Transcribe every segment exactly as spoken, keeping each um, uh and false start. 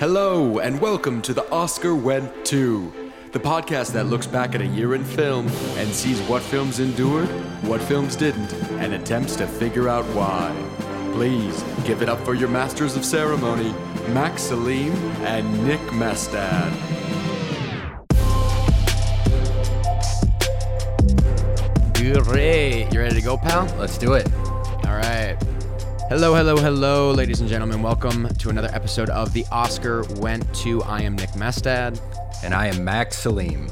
Hello, and welcome to The Oscar Went To, the podcast that looks back at a year in film and sees what films endured, what films didn't, and attempts to figure out why. Please give it up for your masters of ceremony, Max Salim and Nick Mestad. Great. You ready to go, pal? Let's do it. All right. Hello, hello, hello, ladies and gentlemen. Welcome to another episode of The Oscar Went To. I am Nick Mestad. And I am Max Salim.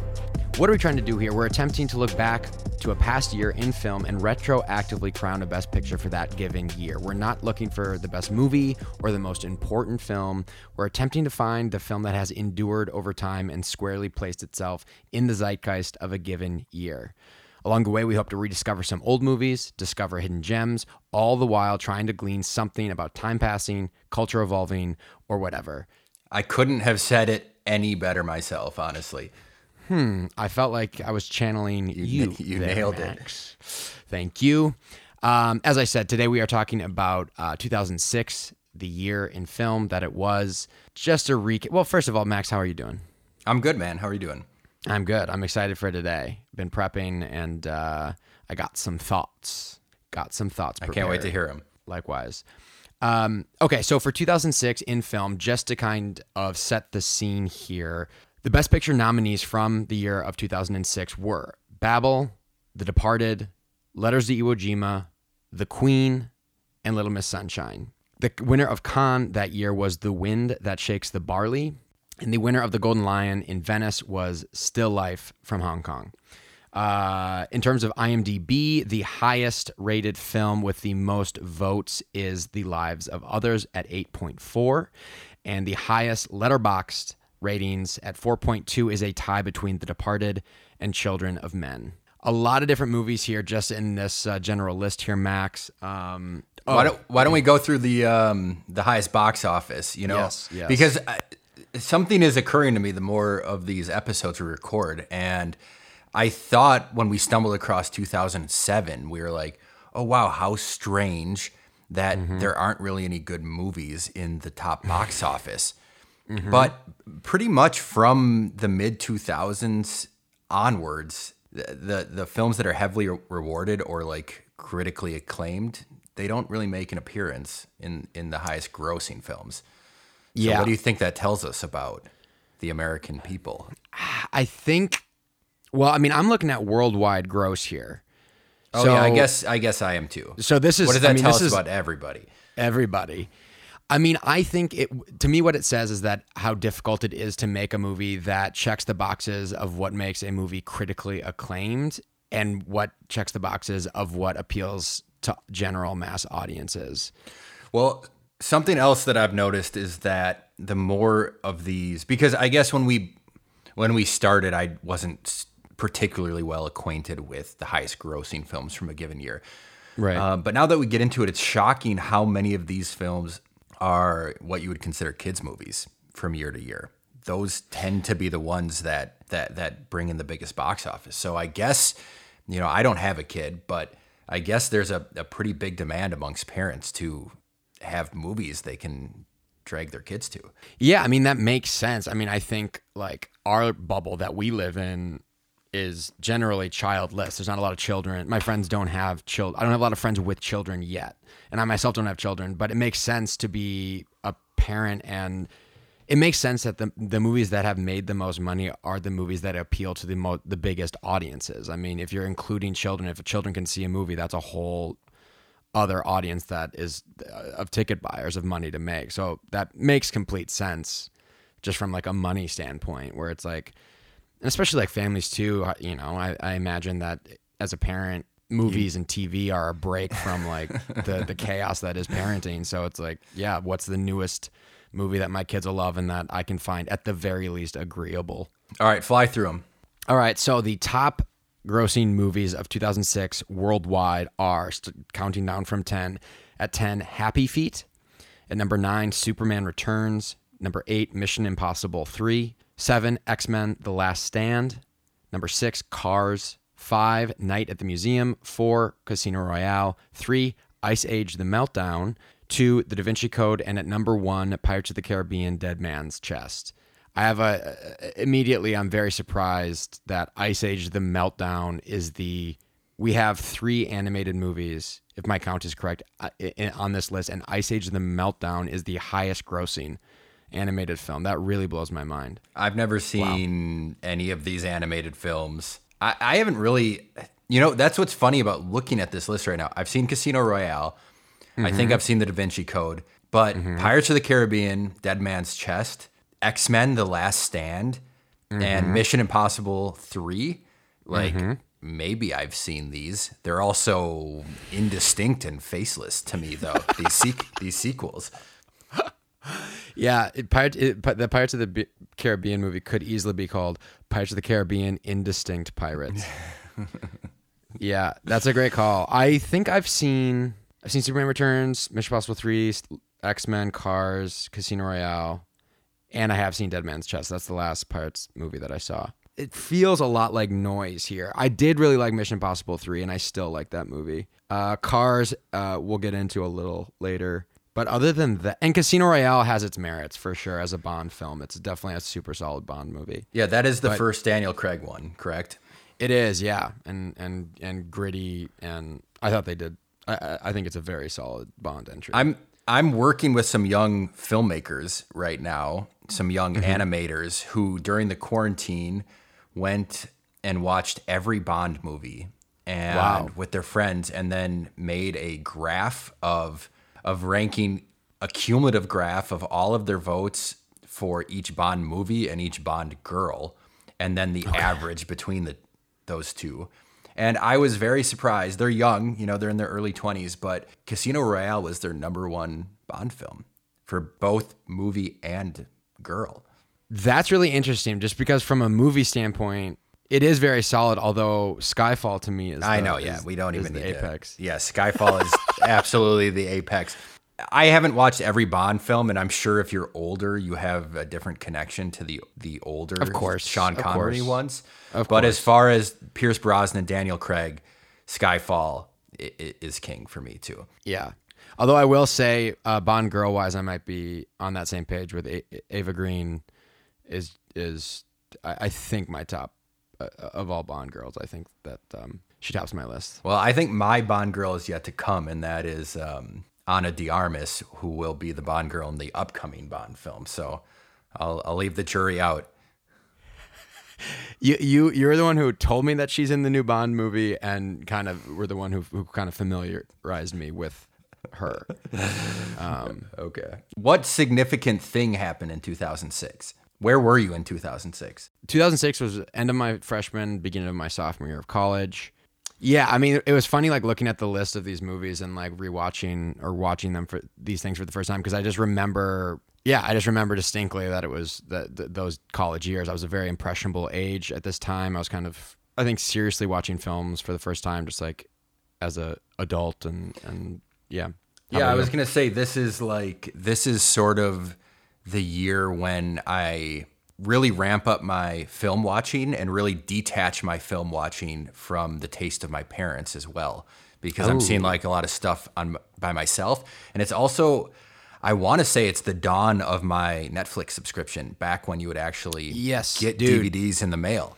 What are we trying to do here? We're attempting to look back to a past year in film and retroactively crown a best picture for that given year. We're not looking for the best movie or the most important film. We're attempting to find the film that has endured over time and squarely placed itself in the zeitgeist of a given year. Along the way, we hope to rediscover some old movies, discover hidden gems, all the while trying to glean something about time passing, culture evolving, or whatever. I couldn't have said it any better myself, honestly. Hmm. I felt like I was channeling you. You, you there, nailed Max. It. Thank you. Um, as I said, today we are talking about uh, two thousand six, the year in film that it was. Just a recap. Well, first of all, Max, how are you doing? I'm good, man. How are you doing? I'm good. I'm excited for today. Been prepping, and uh, I got some thoughts. Got some thoughts prepared. I can't wait to hear them. Likewise. Um, okay, so for two thousand six in film, just to kind of set the scene here, the Best Picture nominees from the year of two thousand six were Babel, The Departed, Letters to Iwo Jima, The Queen, and Little Miss Sunshine. The winner of Cannes that year was The Wind That Shakes the Barley. And the winner of the Golden Lion in Venice was Still Life from Hong Kong. Uh, in terms of I M D B, the highest rated film with the most votes is The Lives of Others at eight point four. And the highest Letterboxd ratings at four point two is a tie between The Departed and Children of Men. A lot of different movies here just in this uh, general list here, Max. Um, oh, why, don't, why don't we go through the um, the highest box office, you know? Yes, yes. Because... I, Something is occurring to me the more of these episodes we record, and I thought when we stumbled across two thousand seven, we were like, oh, wow, how strange that mm-hmm. there aren't really any good movies in the top box office. Mm-hmm. But pretty much from the mid two thousands onwards, the, the, the films that are heavily rewarded or like critically acclaimed, they don't really make an appearance in, in the highest grossing films. So yeah. What do you think that tells us about the American people? I think, well, I mean, I'm looking at worldwide gross here. Oh, so, yeah, I guess I guess I am too. So this is what does that I mean, tell us about everybody? Everybody. I mean, I think it to me what it says is that how difficult it is to make a movie that checks the boxes of what makes a movie critically acclaimed and what checks the boxes of what appeals to general mass audiences. Well, something else that I've noticed is that the more of these, because I guess when we when we started, I wasn't particularly well acquainted with the highest grossing films from a given year. Right. Uh, but now that we get into it, it's shocking how many of these films are what you would consider kids' movies from year to year. Those tend to be the ones that that that bring in the biggest box office. So I guess, you know, I don't have a kid, but I guess there's a, a pretty big demand amongst parents to have movies they can drag their kids to. Yeah, I mean, that makes sense. I mean, I think like our bubble that we live in is generally childless. There's not a lot of children. My friends don't have children. I don't have a lot of friends with children yet. And I myself don't have children, but it makes sense to be a parent, and it makes sense that the the movies that have made the most money are the movies that appeal to the mo- the biggest audiences. I mean, if you're including children, if children can see a movie, that's a whole other audience that is uh, of ticket buyers, of money to make. So that makes complete sense just from like a money standpoint, where it's like, and especially like families too, you know, I, I imagine that as a parent, movies you, and T V are a break from like the, the chaos that is parenting. So it's like, yeah, what's the newest movie that my kids will love and that I can find at the very least agreeable. All right, fly through them. All right, so the top grossing movies of two thousand six worldwide are, st- counting down from ten, at ten, Happy Feet. At number nine, Superman Returns. Number eight, Mission Impossible three. seven, X-Men The Last Stand. Number six, Cars. five, Night at the Museum. four, Casino Royale. three, Ice Age The Meltdown. two, The Da Vinci Code, and at number one, Pirates of the Caribbean, Dead Man's Chest. I have a, immediately I'm very surprised that Ice Age, The Meltdown is the, we have three animated movies, if my count is correct, on this list, and Ice Age, The Meltdown is the highest grossing animated film. That really blows my mind. I've never seen wow. any of these animated films. I, I haven't really, you know, that's what's funny about looking at this list right now. I've seen Casino Royale. Mm-hmm. I think I've seen The Da Vinci Code, but mm-hmm. Pirates of the Caribbean, Dead Man's Chest, X-Men, The Last Stand, mm-hmm. and Mission Impossible three. Like, mm-hmm. maybe I've seen these. They're all so indistinct and faceless to me, though, these, se- these sequels. Yeah, it, Pirates, it, the Pirates of the B- Caribbean movie could easily be called Pirates of the Caribbean Indistinct Pirates. Yeah, that's a great call. I think I've seen I've seen Superman Returns, Mission Impossible three, X-Men, Cars, Casino Royale, and I have seen Dead Man's Chest. That's the last Pirates movie that I saw. It feels a lot like noise here. I did really like Mission Impossible three, and I still like that movie. Uh, Cars, uh, we'll get into a little later. But other than that, and Casino Royale has its merits for sure as a Bond film. It's definitely a super solid Bond movie. Yeah, that is the but, first Daniel Craig one, correct? It is, yeah, and and and gritty, and I thought they did. I, I think it's a very solid Bond entry. I'm I'm working with some young filmmakers right now, some young mm-hmm. animators who during the quarantine went and watched every Bond movie and wow. with their friends, and then made a graph of. of ranking a cumulative graph of all of their votes for each Bond movie and each Bond girl, and then the okay. average between the those two. And I was very surprised. They're young, you know, they're in their early twenties, but Casino Royale was their number one Bond film for both movie and girl. That's really interesting, just because from a movie standpoint, it is very solid, although Skyfall to me is I the, know, yeah. Is, we don't even need the apex. To, yeah, Skyfall is absolutely the apex. I haven't watched every Bond film, and I'm sure if you're older, you have a different connection to the the older of course, Sean Connery ones. Of but course. As far as Pierce Brosnan, Daniel Craig, Skyfall it, it is king for me too. Yeah. Although I will say, uh, Bond girl-wise, I might be on that same page with a- Ava Green is, is I, I think, my top. Uh, of all Bond girls, I think that um, she tops my list. Well, I think my Bond girl is yet to come, and that is um, Ana de Armas, who will be the Bond girl in the upcoming Bond film. So I'll, I'll leave the jury out. You, you, you're the one who told me that she's in the new Bond movie, and kind of were the one who, who kind of familiarized me with her. Um, okay. What significant thing happened in two thousand six? Where were you in two thousand six? two thousand six was the end of my freshman, beginning of my sophomore year of college. Yeah, I mean, it was funny, like, looking at the list of these movies and, like, rewatching or watching them for these things for the first time, because I just remember, yeah, I just remember distinctly that it was the, the, those college years. I was a very impressionable age at this time. I was kind of, I think, seriously watching films for the first time, just, like, as a adult and, and yeah. How yeah, I was going to say, this is, like, this is sort of the year when I really ramp up my film watching and really detach my film watching from the taste of my parents as well, because oh. I'm seeing like a lot of stuff on by myself. And it's also, I want to say it's the dawn of my Netflix subscription, back when you would actually yes, get dude. D V Ds in the mail.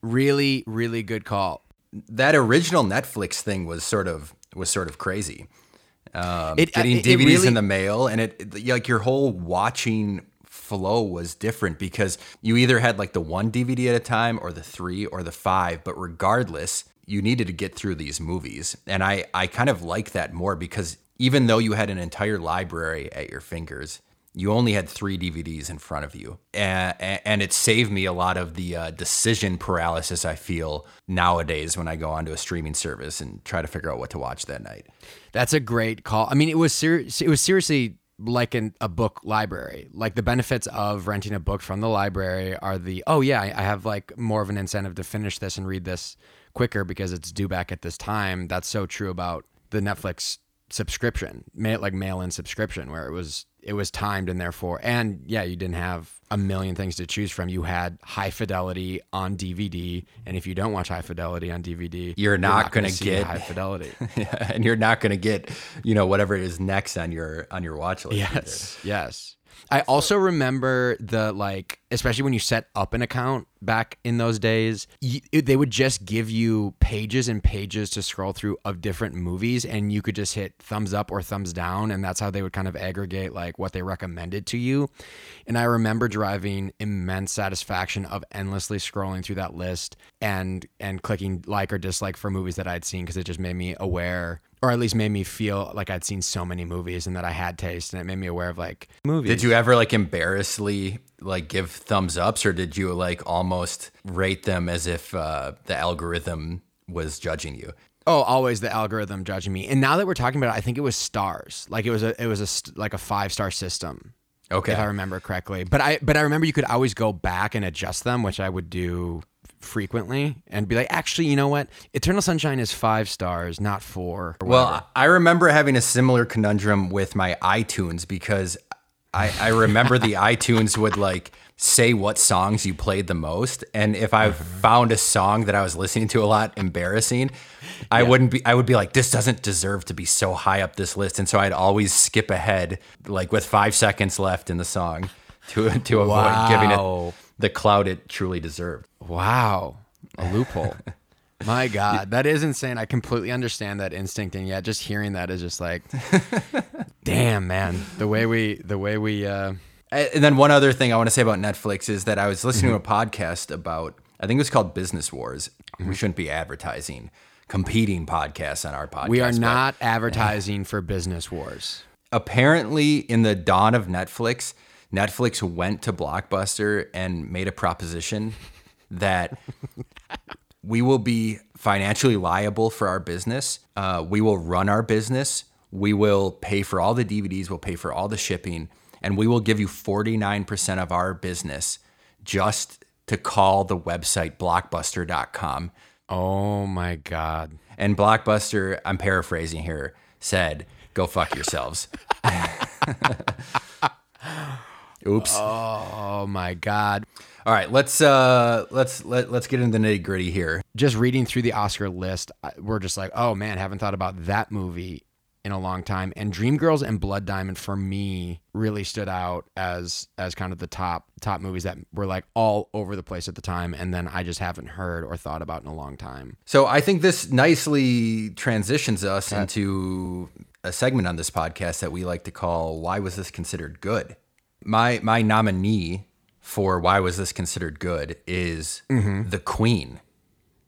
Really, really good call. That original Netflix thing was sort of, was sort of crazy. Um, it, getting it, D V Ds it really, in the mail, and it like your whole watching flow was different, because you either had like the one D V D at a time or the three or the five, but regardless, you needed to get through these movies. And I, I kind of like that more, because even though you had an entire library at your fingers, you only had three D V Ds in front of you. And, and it saved me a lot of the uh, decision paralysis I feel nowadays when I go onto a streaming service and try to figure out what to watch that night. That's a great call. I mean, it was ser- it was seriously like an, a book library. Like, the benefits of renting a book from the library are the, oh yeah, I have like more of an incentive to finish this and read this quicker because it's due back at this time. That's so true about the Netflix subscription, mail, like mail-in subscription, where it was it was timed and therefore, and yeah, you didn't have a million things to choose from. You had High Fidelity on D V D, and if you don't watch High Fidelity on D V D, you're not, not going to get High Fidelity, yeah, and you're not going to get, you know, whatever it is next on your on your watch list. Yes, either. Yes. I also remember the, like, especially when you set up an account back in those days, you, they would just give you pages and pages to scroll through of different movies, and you could just hit thumbs up or thumbs down, and that's how they would kind of aggregate, like, what they recommended to you. And I remember deriving immense satisfaction of endlessly scrolling through that list and and clicking like or dislike for movies that I'd seen, because it just made me aware, or at least made me feel like I'd seen so many movies and that I had taste, and it made me aware of, like, movies. Did you ever, like, embarrassingly, like, give thumbs ups, or did you, like, almost rate them as if uh, the algorithm was judging you? Oh, always the algorithm judging me. And now that we're talking about it, I think it was stars. Like, it was a, it was a, like a five star system. Okay. If I remember correctly. But I, but I remember you could always go back and adjust them, which I would do frequently, and be like, actually, you know what? Eternal Sunshine is five stars, not four. Well, I remember having a similar conundrum with my iTunes, because I, I remember the iTunes would, like, say what songs you played the most. And if I found a song that I was listening to a lot embarrassing, I yeah. wouldn't be, I would be like, this doesn't deserve to be so high up this list. And so I'd always skip ahead, like, with five seconds left in the song to, to avoid wow. giving it the clout it truly deserved. Wow. A loophole. My God, that is insane. I completely understand that instinct, and yet just hearing that is just like, damn, man. The way we, the way we. Uh... And then one other thing I want to say about Netflix is that I was listening mm-hmm. to a podcast about, I think it was called Business Wars. Mm-hmm. We shouldn't be advertising competing podcasts on our podcast. We are not but, advertising uh, for Business Wars. Apparently, in the dawn of Netflix, Netflix went to Blockbuster and made a proposition that we will be financially liable for our business. Uh, we will run our business. We will pay for all the D V Ds. We'll pay for all the shipping. And we will give you forty-nine percent of our business just to call the website blockbuster dot com. Oh, my God. And Blockbuster, I'm paraphrasing here, said, go fuck yourselves. Oops. Oh, my God. All right, let's uh, let's let, let's get into the nitty gritty here. Just reading through the Oscar list, we're just like, oh man, haven't thought about that movie in a long time. And Dreamgirls and Blood Diamond for me really stood out as as kind of the top top movies that were, like, all over the place at the time, and then I just haven't heard or thought about in a long time. So I think this nicely transitions us okay. into a segment on this podcast that we like to call "Why Was This Considered Good?" My my nominee for why was this considered good is mm-hmm. The Queen.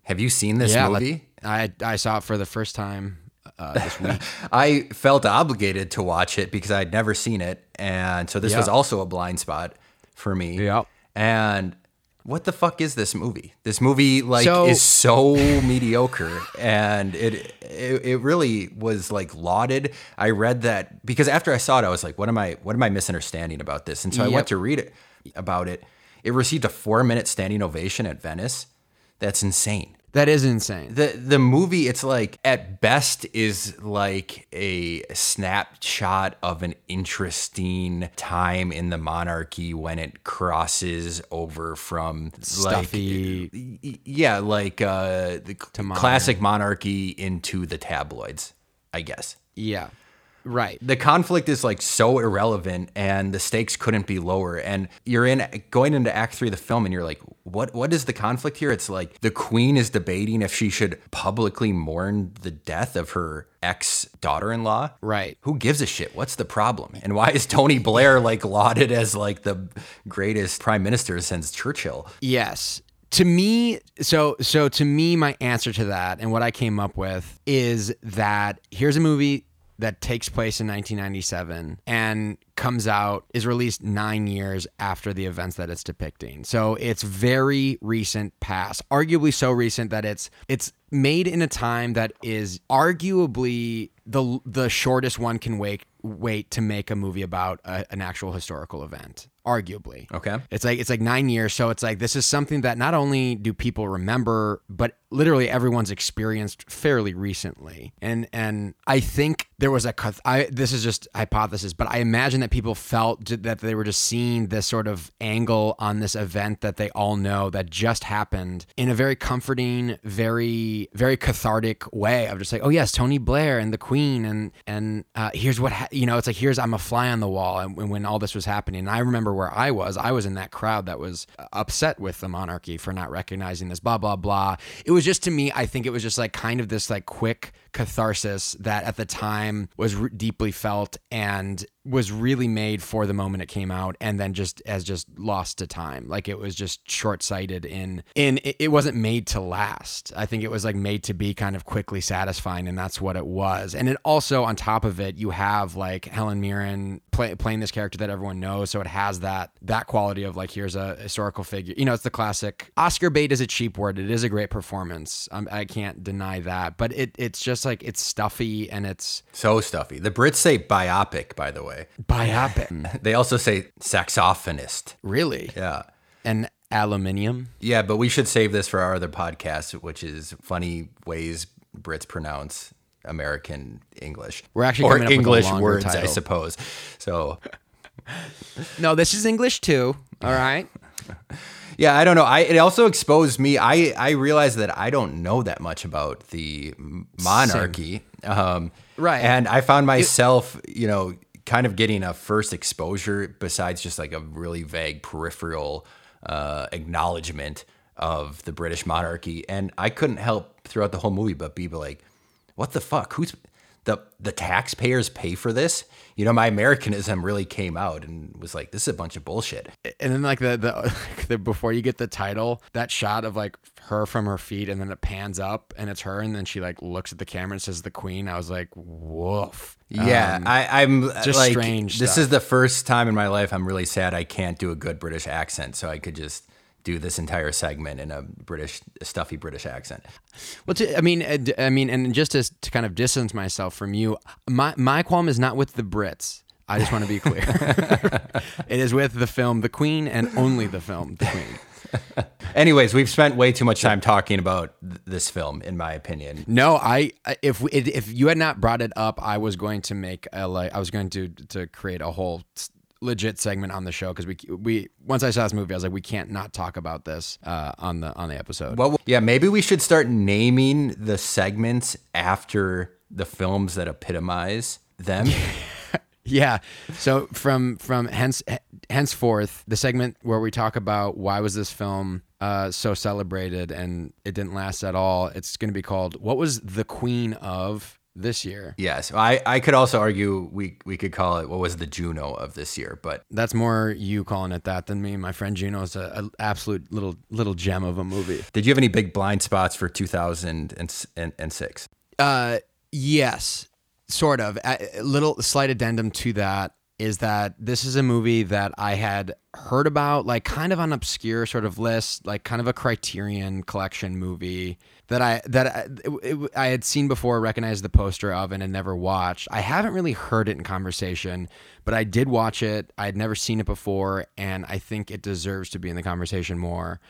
Have you seen this yeah, movie? I I saw it for the first time uh, this week. I felt obligated to watch it because I'd never seen it, and so this yeah. was also a blind spot for me. Yeah. And what the fuck is this movie? This movie like so, is so mediocre, and it, it it really was like lauded. I read that because after I saw it, I was like, what am I what am I misunderstanding about this? And so yep. I went to read it. about it. It received a four-minute standing ovation at Venice. That's insane. That is insane. The the movie, it's like, at best, is like a snapshot of an interesting time in the monarchy when it crosses over from stuffy, like, yeah, like uh, the classic monarchy into the tabloids, I guess. Yeah. Right. The conflict is like so irrelevant, and the stakes couldn't be lower. And you're in going into act three of the film, and you're like, what, what is the conflict here? It's like the Queen is debating if she should publicly mourn the death of her ex-daughter-in-law. Right. Who gives a shit? What's the problem? And why is Tony Blair like lauded as like the greatest prime minister since Churchill? Yes. To me, so so to me, my answer to that and what I came up with is that here's a movie that takes place in nineteen ninety-seven and comes out, is released nine years after the events that it's depicting. So it's very recent past, arguably so recent that it's it's made in a time that is arguably the the shortest one can wait, wait to make a movie about a, an actual historical event. arguably. Okay. It's like, it's like nine years. So it's like, this is something that not only do people remember, but literally everyone's experienced fairly recently. And, and I think there was a, I, this is just hypothesis, but I imagine that people felt that they were just seeing this sort of angle on this event that they all know that just happened in a very comforting, very, very cathartic way of just like, oh yes, Tony Blair and the Queen. And, and uh, here's what, ha- you know, it's like, here's, I'm a fly on the wall. And when, when all this was happening, and I remember where I was, I was in that crowd that was upset with the monarchy for not recognizing this, blah, blah, blah. It was just, to me, I think it was just like kind of this like quick catharsis that at the time was re- deeply felt and was really made for the moment it came out, and then just as just lost to time. Like it was just short-sighted in, in it, it wasn't made to last. I think it was like made to be kind of quickly satisfying, and that's what it was. And it also, on top of it, you have like Helen Mirren play, playing this character that everyone knows. So it has that, that quality of like, here's a historical figure. You know, it's the classic Oscar bait is a cheap word. It is a great performance. I'm, I can't deny that, but it, it's just like, it's stuffy and it's so stuffy. The Brits say biopic, by the way. Biopic. They also say saxophonist. Really? Yeah. And aluminium. Yeah, but we should save this for our other podcast, which is funny ways Brits pronounce American English. We're actually coming or up English with a longer words, title. I suppose. So, no, this is English too. All right. Yeah, I don't know. I, it also exposed me. I, I realized that I don't know that much about the monarchy. Um, right. And I found myself, it, you know, kind of getting a first exposure besides just like a really vague peripheral uh, acknowledgement of the British monarchy. And I couldn't help throughout the whole movie but be like, what the fuck? Who's the the taxpayers pay for this? You know, my Americanism really came out and was like, this is a bunch of bullshit. And then like the, the, the before you get the title, that shot of like her from her feet and then it pans up and it's her. And then she like looks at the camera and says the Queen. I was like, woof. Yeah, um, I, I'm just like, strange. This stuff. Is the first time in my life I'm really sad I can't do a good British accent. So I could just do this entire segment in a British, a stuffy British accent. Well, to, I mean, I mean, and just to, to kind of distance myself from you, my, my qualm is not with the Brits. I just want to be clear. It is with the film The Queen and only the film The Queen. Anyways, we've spent way too much time talking about th- this film, in my opinion. No, I if we, if you had not brought it up, I was going to make a, like I was going to to create a whole legit segment on the show because we we once I saw this movie, I was like, we can't not talk about this uh, on the on the episode. Well, yeah, maybe we should start naming the segments after the films that epitomize them. Yeah. So from from hence henceforth, the segment where we talk about why was this film uh, so celebrated and it didn't last at all, it's going to be called What Was the Queen of This Year? Yes. I, I could also argue we, we could call it What Was the Juno of This Year, but that's more you calling it that than me. My friend Juno is an absolute little little gem of a movie. Did you have any big blind spots for two thousand six? Uh, yes. Sort of. A little slight addendum to that is that this is a movie that I had heard about, like kind of on obscure sort of list, like kind of a Criterion Collection movie that I that I, it, it, I had seen before, recognized the poster of, and had never watched. I haven't really heard it in conversation, but I did watch it. I had never seen it before, and I think it deserves to be in the conversation more.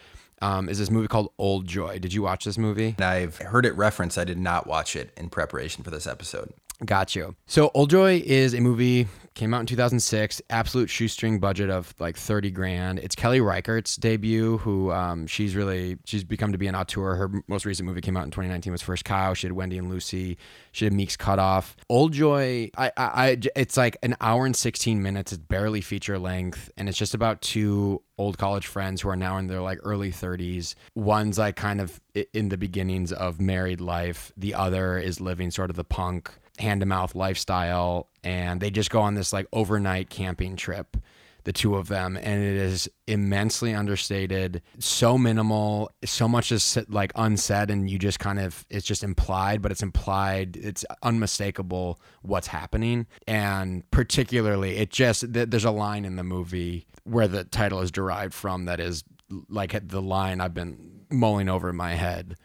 Um, is this movie called Old Joy? Did you watch this movie? I've heard it referenced. I did not watch it in preparation for this episode. Got you. So Old Joy is a movie, came out in two thousand six, absolute shoestring budget of like thirty grand. It's Kelly Reichert's debut, who um, she's really, she's become to be an auteur. Her most recent movie came out in twenty nineteen was First Cow. She did Wendy and Lucy. She did Meek's Cutoff. Old Joy, I, I, I, it's like an hour and sixteen minutes. It's barely feature length. And it's just about two old college friends who are now in their like early thirties. One's like kind of in the beginnings of married life. The other is living sort of the punk hand-to-mouth lifestyle, and they just go on this like overnight camping trip, the two of them, and it is immensely understated, so minimal, so much is like unsaid, and you just kind of, it's just implied, but it's implied, it's unmistakable what's happening. And particularly, it just, there's a line in the movie where the title is derived from that is like the line I've been mulling over in my head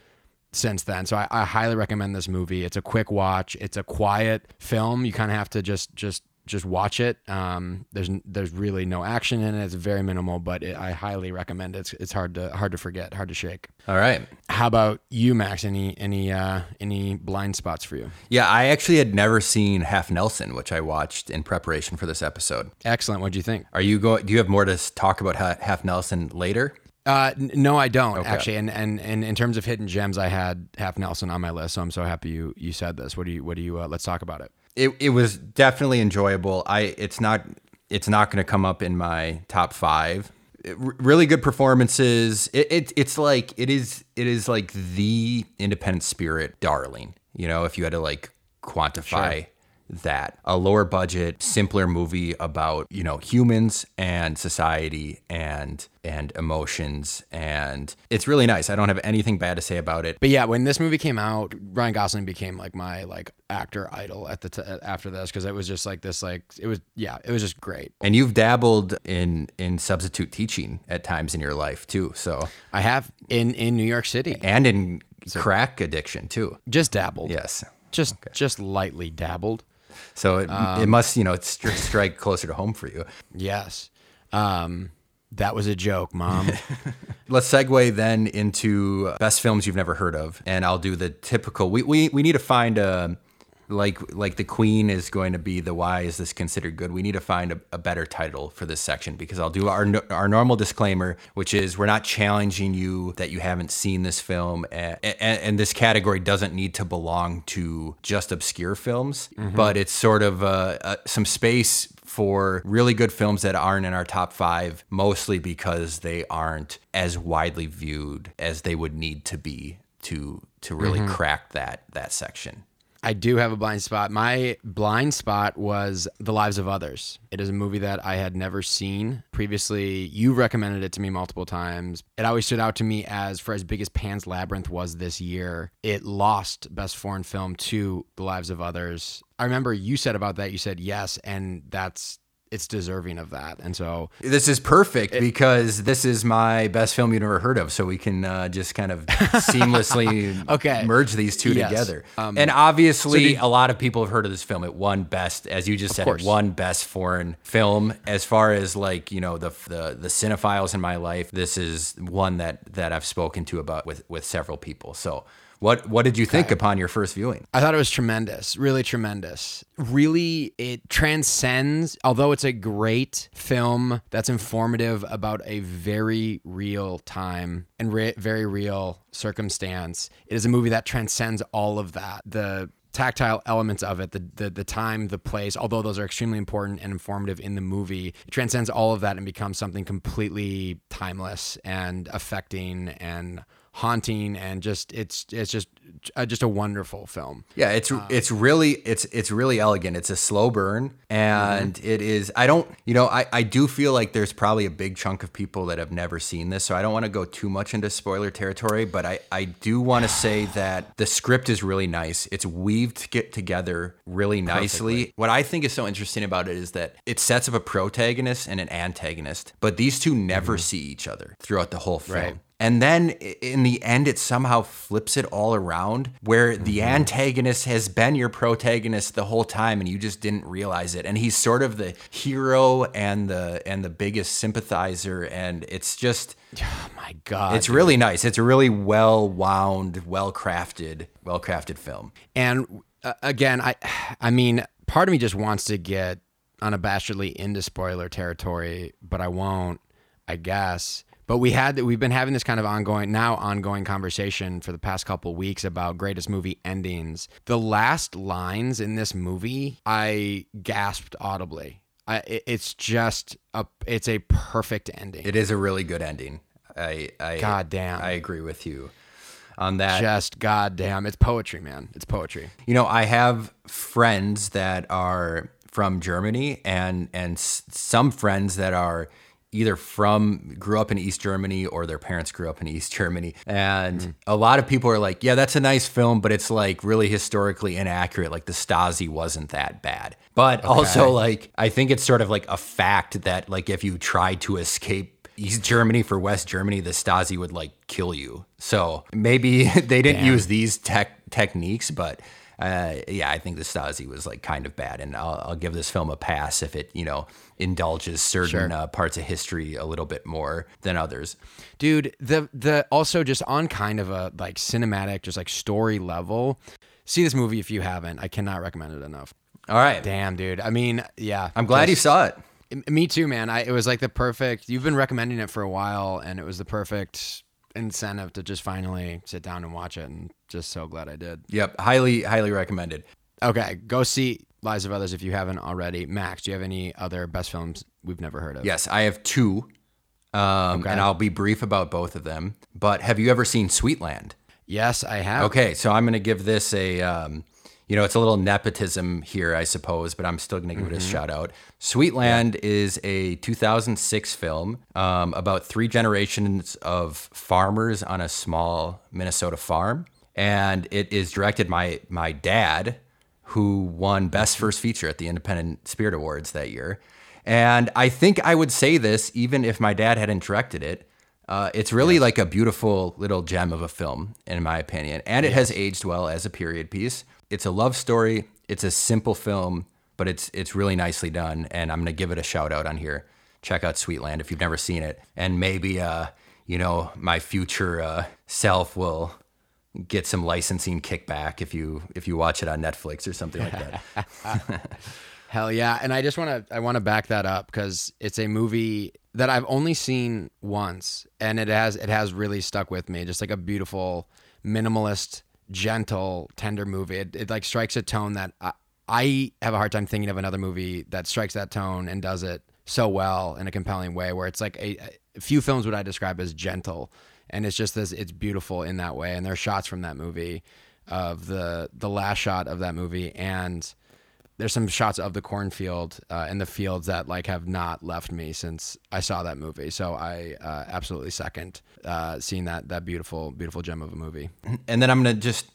since then. So I, I highly recommend this movie. It's a quick watch. It's a quiet film. You kind of have to just just just watch it. Um, there's there's really no action in it. It's very minimal, but it, I highly recommend it. It's it's hard to hard to forget, hard to shake. All right. How about you, Max? Any any uh, any blind spots for you? Yeah, I actually had never seen Half Nelson, which I watched in preparation for this episode. Excellent. What'd you think? Are you go? Do you have more to talk about Half Nelson later? Uh, no, I don't okay. actually. And, and, and in terms of hidden gems, I had Half Nelson on my list, so I'm so happy you, you said this. What do you, what do you, uh, let's talk about it. It it was definitely enjoyable. I, it's not, it's not going to come up in my top five. It, really good performances. It, it, it's like, it is, it is like the independent spirit darling, you know, if you had to like quantify sure. that. A lower budget, simpler movie about, you know, humans and society and and emotions, and it's really nice. I don't have anything bad to say about it. But yeah, when this movie came out, Ryan Gosling became like my like actor idol at the t- after this, because it was just like this like it was yeah it was just great. And you've dabbled in in substitute teaching at times in your life too. So I have in in New York City and in so, crack addiction too. Just dabbled. Yes, just okay. just lightly dabbled. So it, um, it must, you know, st- strike closer to home for you. Yes. Um, that was a joke, Mom. Let's segue then into best films you've never heard of. And I'll do the typical. We we, we need to find a, like like the Queen is going to be the why is this considered good? We need to find a, a better title for this section, because I'll do our our normal disclaimer, which is we're not challenging you that you haven't seen this film, and, and, and this category doesn't need to belong to just obscure films, mm-hmm. but it's sort of uh, uh, some space for really good films that aren't in our top five, mostly because they aren't as widely viewed as they would need to be to to really mm-hmm. crack that that section. I do have a blind spot. My blind spot was The Lives of Others. It is a movie that I had never seen previously. You recommended it to me multiple times. It always stood out to me as, for as big as Pan's Labyrinth was this year, it lost Best Foreign Film to The Lives of Others. I remember you said about that, you said yes, and that's it's deserving of that. And so this is perfect it, because this is my best film you've never heard of. So we can uh, just kind of seamlessly okay. merge these two yes. together. Um, and obviously so you, a lot of people have heard of this film. It won best, as you just said, it won best foreign film. As far as like, you know, the, the, the cinephiles in my life, this is one that, that I've spoken to about with, with several people. So What what did you think okay. upon your first viewing? I thought it was tremendous, really tremendous. Really, it transcends, although it's a great film that's informative about a very real time and re- very real circumstance, it is a movie that transcends all of that. The tactile elements of it, the, the the time, the place, although those are extremely important and informative in the movie, it transcends all of that and becomes something completely timeless and affecting and haunting, and just it's it's just uh, just a wonderful film. Yeah, it's um, it's really it's it's really elegant. It's a slow burn, and mm-hmm. it is. I don't, you know, I I do feel like there's probably a big chunk of people that have never seen this, so I don't want to go too much into spoiler territory, but I I do want to say that the script is really nice. It's weaved to get together really nicely. Perfectly. What I think is so interesting about it is that it sets up a protagonist and an antagonist, but these two never mm-hmm. see each other throughout the whole film. Right. And then in the end, it somehow flips it all around, where mm-hmm. the antagonist has been your protagonist the whole time, and you just didn't realize it. And he's sort of the hero and the and the biggest sympathizer. And it's just, oh my God, it's dude. really nice. It's a really well wound, well crafted, well crafted film. And uh, again, I, I mean, part of me just wants to get unabashedly into spoiler territory, but I won't, I guess. But we had we've been having this kind of ongoing now ongoing conversation for the past couple weeks about greatest movie endings. The last lines in this movie, I gasped audibly. I, it's just a it's a perfect ending. It is a really good ending. I, I goddamn, I agree with you on that. Just goddamn, it's poetry, man. It's poetry. You know, I have friends that are from Germany, and and some friends that are either from, grew up in East Germany, or their parents grew up in East Germany. And mm. a lot of people are like, yeah, that's a nice film, but it's like really historically inaccurate. Like the Stasi wasn't that bad. But okay. also like, I think it's sort of like a fact that like if you tried to escape East Germany for West Germany, the Stasi would like kill you. So maybe they didn't Damn. use these tech techniques, but uh, yeah, I think the Stasi was like kind of bad, and I'll, I'll give this film a pass if it, you know, indulges certain sure. uh, parts of history a little bit more than others. Dude, the the also just on kind of a like cinematic, just like story level. See this movie if you haven't. I cannot recommend it enough. All right. Damn, dude. I mean, yeah. I'm glad just, you saw it. it. Me too, man. I, it was like the perfect, you've been recommending it for a while, and it was the perfect incentive to just finally sit down and watch it, and just so glad I did. Yep. Highly, highly recommended. Okay. Go see Lives of Others if you haven't already. Max, do you have any other best films we've never heard of? Yes, I have two, um, okay. and I'll be brief about both of them. But have you ever seen Sweetland? Yes, I have. Okay, so I'm going to give this a, um, you know, it's a little nepotism here, I suppose, but I'm still going to give mm-hmm. it a shout out. Sweetland yeah. is a two thousand six film um, about three generations of farmers on a small Minnesota farm. And it is directed by my dad, who won Best First Feature at the Independent Spirit Awards that year. And I think I would say this, even if my dad hadn't directed it, Uh, it's really yes. like a beautiful little gem of a film, in my opinion. And it yes. has aged well as a period piece. It's a love story. It's a simple film, but it's it's really nicely done. And I'm going to give it a shout out on here. Check out Sweetland if you've never seen it. And maybe, uh, you know, my future uh, self will get some licensing kickback if you if you watch it on Netflix or something like that. Hell yeah. And I just want to I want to back that up, because it's a movie that I've only seen once, and it has it has really stuck with me. Just like a beautiful, minimalist, gentle, tender movie. It, it like strikes a tone that I, I have a hard time thinking of another movie that strikes that tone and does it so well in a compelling way, where it's like a, a few films would I describe as gentle, and it's just this, it's beautiful in that way. And there are shots from that movie, of the the last shot of that movie, and there's some shots of the cornfield uh, and the fields that like have not left me since I saw that movie. So I uh, absolutely second uh, seeing that that beautiful, beautiful gem of a movie. And then I'm going to just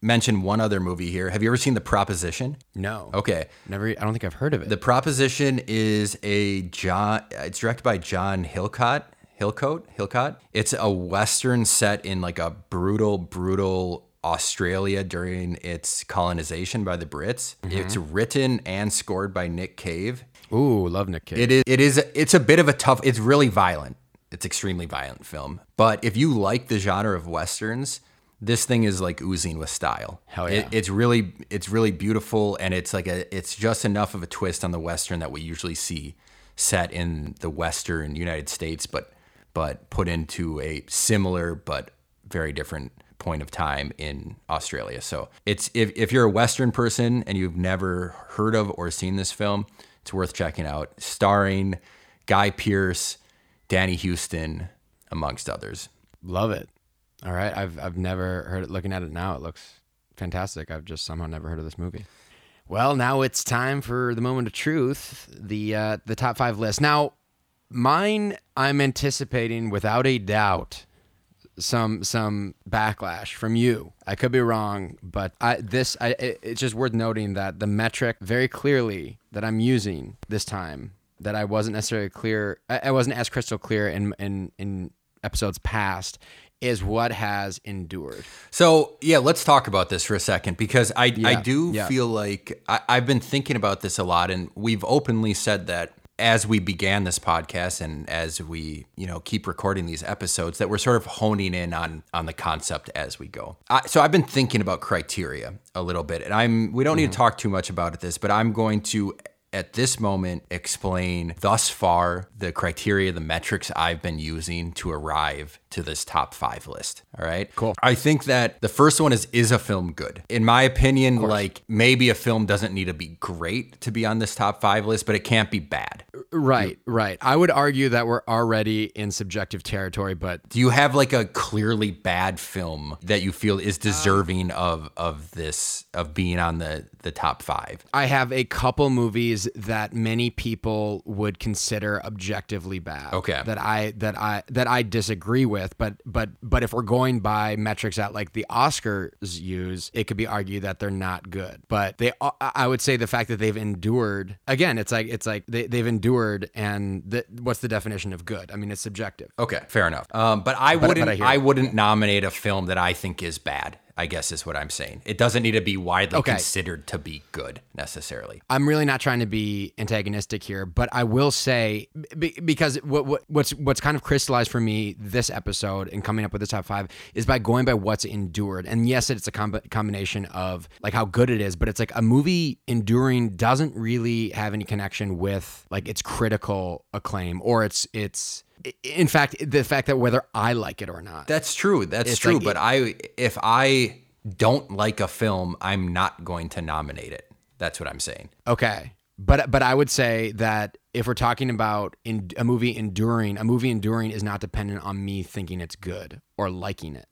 mention one other movie here. Have you ever seen The Proposition? No. Okay. Never. I don't think I've heard of it. The Proposition is a John. It's directed by John Hillcoat. Hillcoat. Hillcoat. It's a Western set in like a brutal, brutal Australia during its colonization by the Brits. Mm-hmm. It's written and scored by Nick Cave. Ooh, love Nick Cave. It is, it is, it's a bit of a tough, it's really violent. It's extremely violent film. But if you like the genre of Westerns, this thing is like oozing with style. Hell yeah. It, it's really, it's really beautiful. And it's like a, it's just enough of a twist on the Western that we usually see set in the Western United States, but, but put into a similar, but very different point of time in Australia. So it's if, if you're a Western person and you've never heard of or seen this film, it's worth checking out. Starring Guy Pearce, Danny Houston, amongst others. Love it. All right. I've I've never heard it. Looking at it now, it looks fantastic. I've just somehow never heard of this movie. Well, now it's time for the moment of truth, the uh, the top five list. Now, mine I'm anticipating without a doubt some some backlash from you. I could be wrong, but I this I it, it's just worth noting that the metric very clearly that I'm using this time, that I wasn't necessarily clear, I, I wasn't as crystal clear in in in episodes past, is what has endured. So yeah, let's talk about this for a second, because I yeah, I do yeah. feel like I, I've been thinking about this a lot, and we've openly said that as we began this podcast and as we, you know, keep recording these episodes, that we're sort of honing in on on the concept as we go. I, so I've been thinking about criteria a little bit, and I'm we don't mm-hmm. need to talk too much about this, but I'm going to, at this moment, explain thus far the criteria, the metrics I've been using to arrive to this top five list. All right. Cool. I think that the first one is, is a film good? In my opinion, like maybe a film doesn't need to be great to be on this top five list, but it can't be bad. Right. Right. I would argue that we're already in subjective territory, but do you have like a clearly bad film that you feel is deserving uh, of, of this, of being on the, the top five? I have a couple movies that many people would consider objectively bad. Okay. That I, that I, that I disagree with. But but but if we're going by metrics that like the Oscars use, it could be argued that they're not good. But they, I would say the fact that they've endured, again, it's like it's like they, they've endured, and the, what's the definition of good? I mean, it's subjective. Okay, fair enough. Um, but I but, wouldn't but I, I wouldn't nominate a film that I think is bad. I guess is what I'm saying. It doesn't need to be widely okay. considered to be good necessarily. I'm really not trying to be antagonistic here, but I will say, b- because what, what, what's what's kind of crystallized for me this episode and coming up with the top five is by going by what's endured. And yes, it's a com- combination of like how good it is, but it's like a movie enduring doesn't really have any connection with like its critical acclaim or its its... In fact, the fact that whether I like it or not. That's true. That's true. Like, but I, if I don't like a film, I'm not going to nominate it. That's what I'm saying. Okay. But but I would say that if we're talking about in, a movie enduring, a movie enduring is not dependent on me thinking it's good or liking it.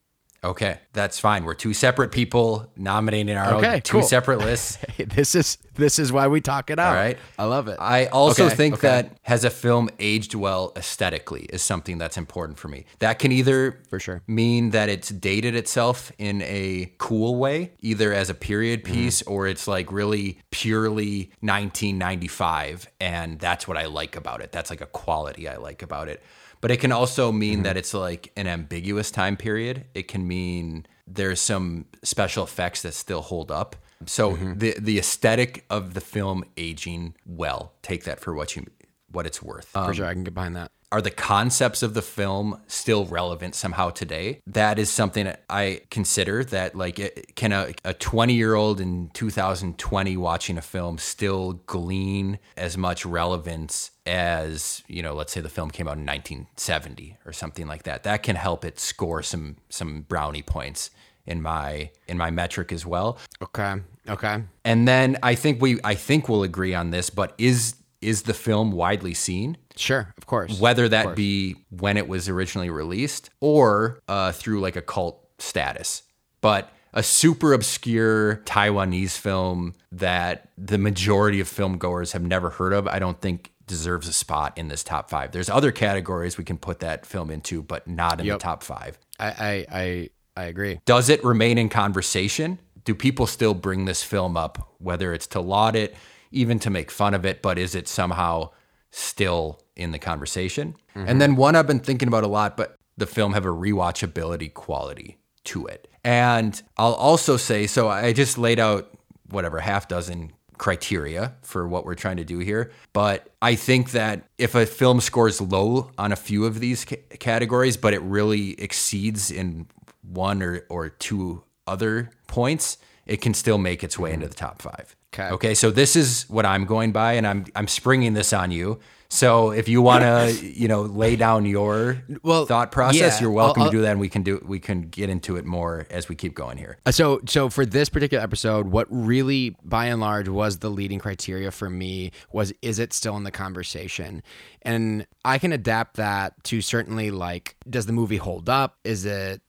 Okay, that's fine. We're two separate people nominating our okay, own two cool. separate lists. This is this is why we talk it out. All right. I love it. I also okay, think okay. that has a film aged well aesthetically is something that's important for me. That can either for sure mean that it's dated itself in a cool way, either as a period piece mm-hmm. or it's like really purely nineteen ninety-five, and that's what I like about it. That's like a quality I like about it. But it can also mean mm-hmm. that it's like an ambiguous time period. It can mean there's some special effects that still hold up. So mm-hmm. the the aesthetic of the film aging well. Take that for what you what it's worth. Um, for sure, I can get behind that. Are the concepts of the film still relevant somehow today? That is something I consider that like it, can a, a twenty-year-old in two thousand twenty watching a film still glean as much relevance as, you know, let's say the film came out in nineteen seventy or something like that. That can help it score some some brownie points in my in my metric as well. Okay. Okay. And then I think we I think we'll agree on this, but is is the film widely seen? Sure, of course. Whether that course. be when it was originally released or uh, through like a cult status. But a super obscure Taiwanese film that the majority of film goers have never heard of, I don't think deserves a spot in this top five. There's other categories we can put that film into, but not in yep. the top five. I, I, I, I agree. Does it remain in conversation? Do people still bring this film up, whether it's to laud it, even to make fun of it, but is it somehow still in the conversation? Mm-hmm. And then one I've been thinking about a lot, but the film have a rewatchability quality to it. And I'll also say, so I just laid out whatever half dozen criteria for what we're trying to do here. But I think that if a film scores low on a few of these c- categories, but it really exceeds in one or, or two other points, it can still make its way mm-hmm. into the top five. Okay. Okay. So this is what I'm going by, and I'm I'm springing this on you. So if you want to, you know, lay down your well, thought process, yeah, you're welcome I'll, to do that, and we can do we can get into it more as we keep going here. So so for this particular episode, what really by and large was the leading criteria for me was, is it still in the conversation? And I can adapt that to certainly like, does the movie hold up? Is it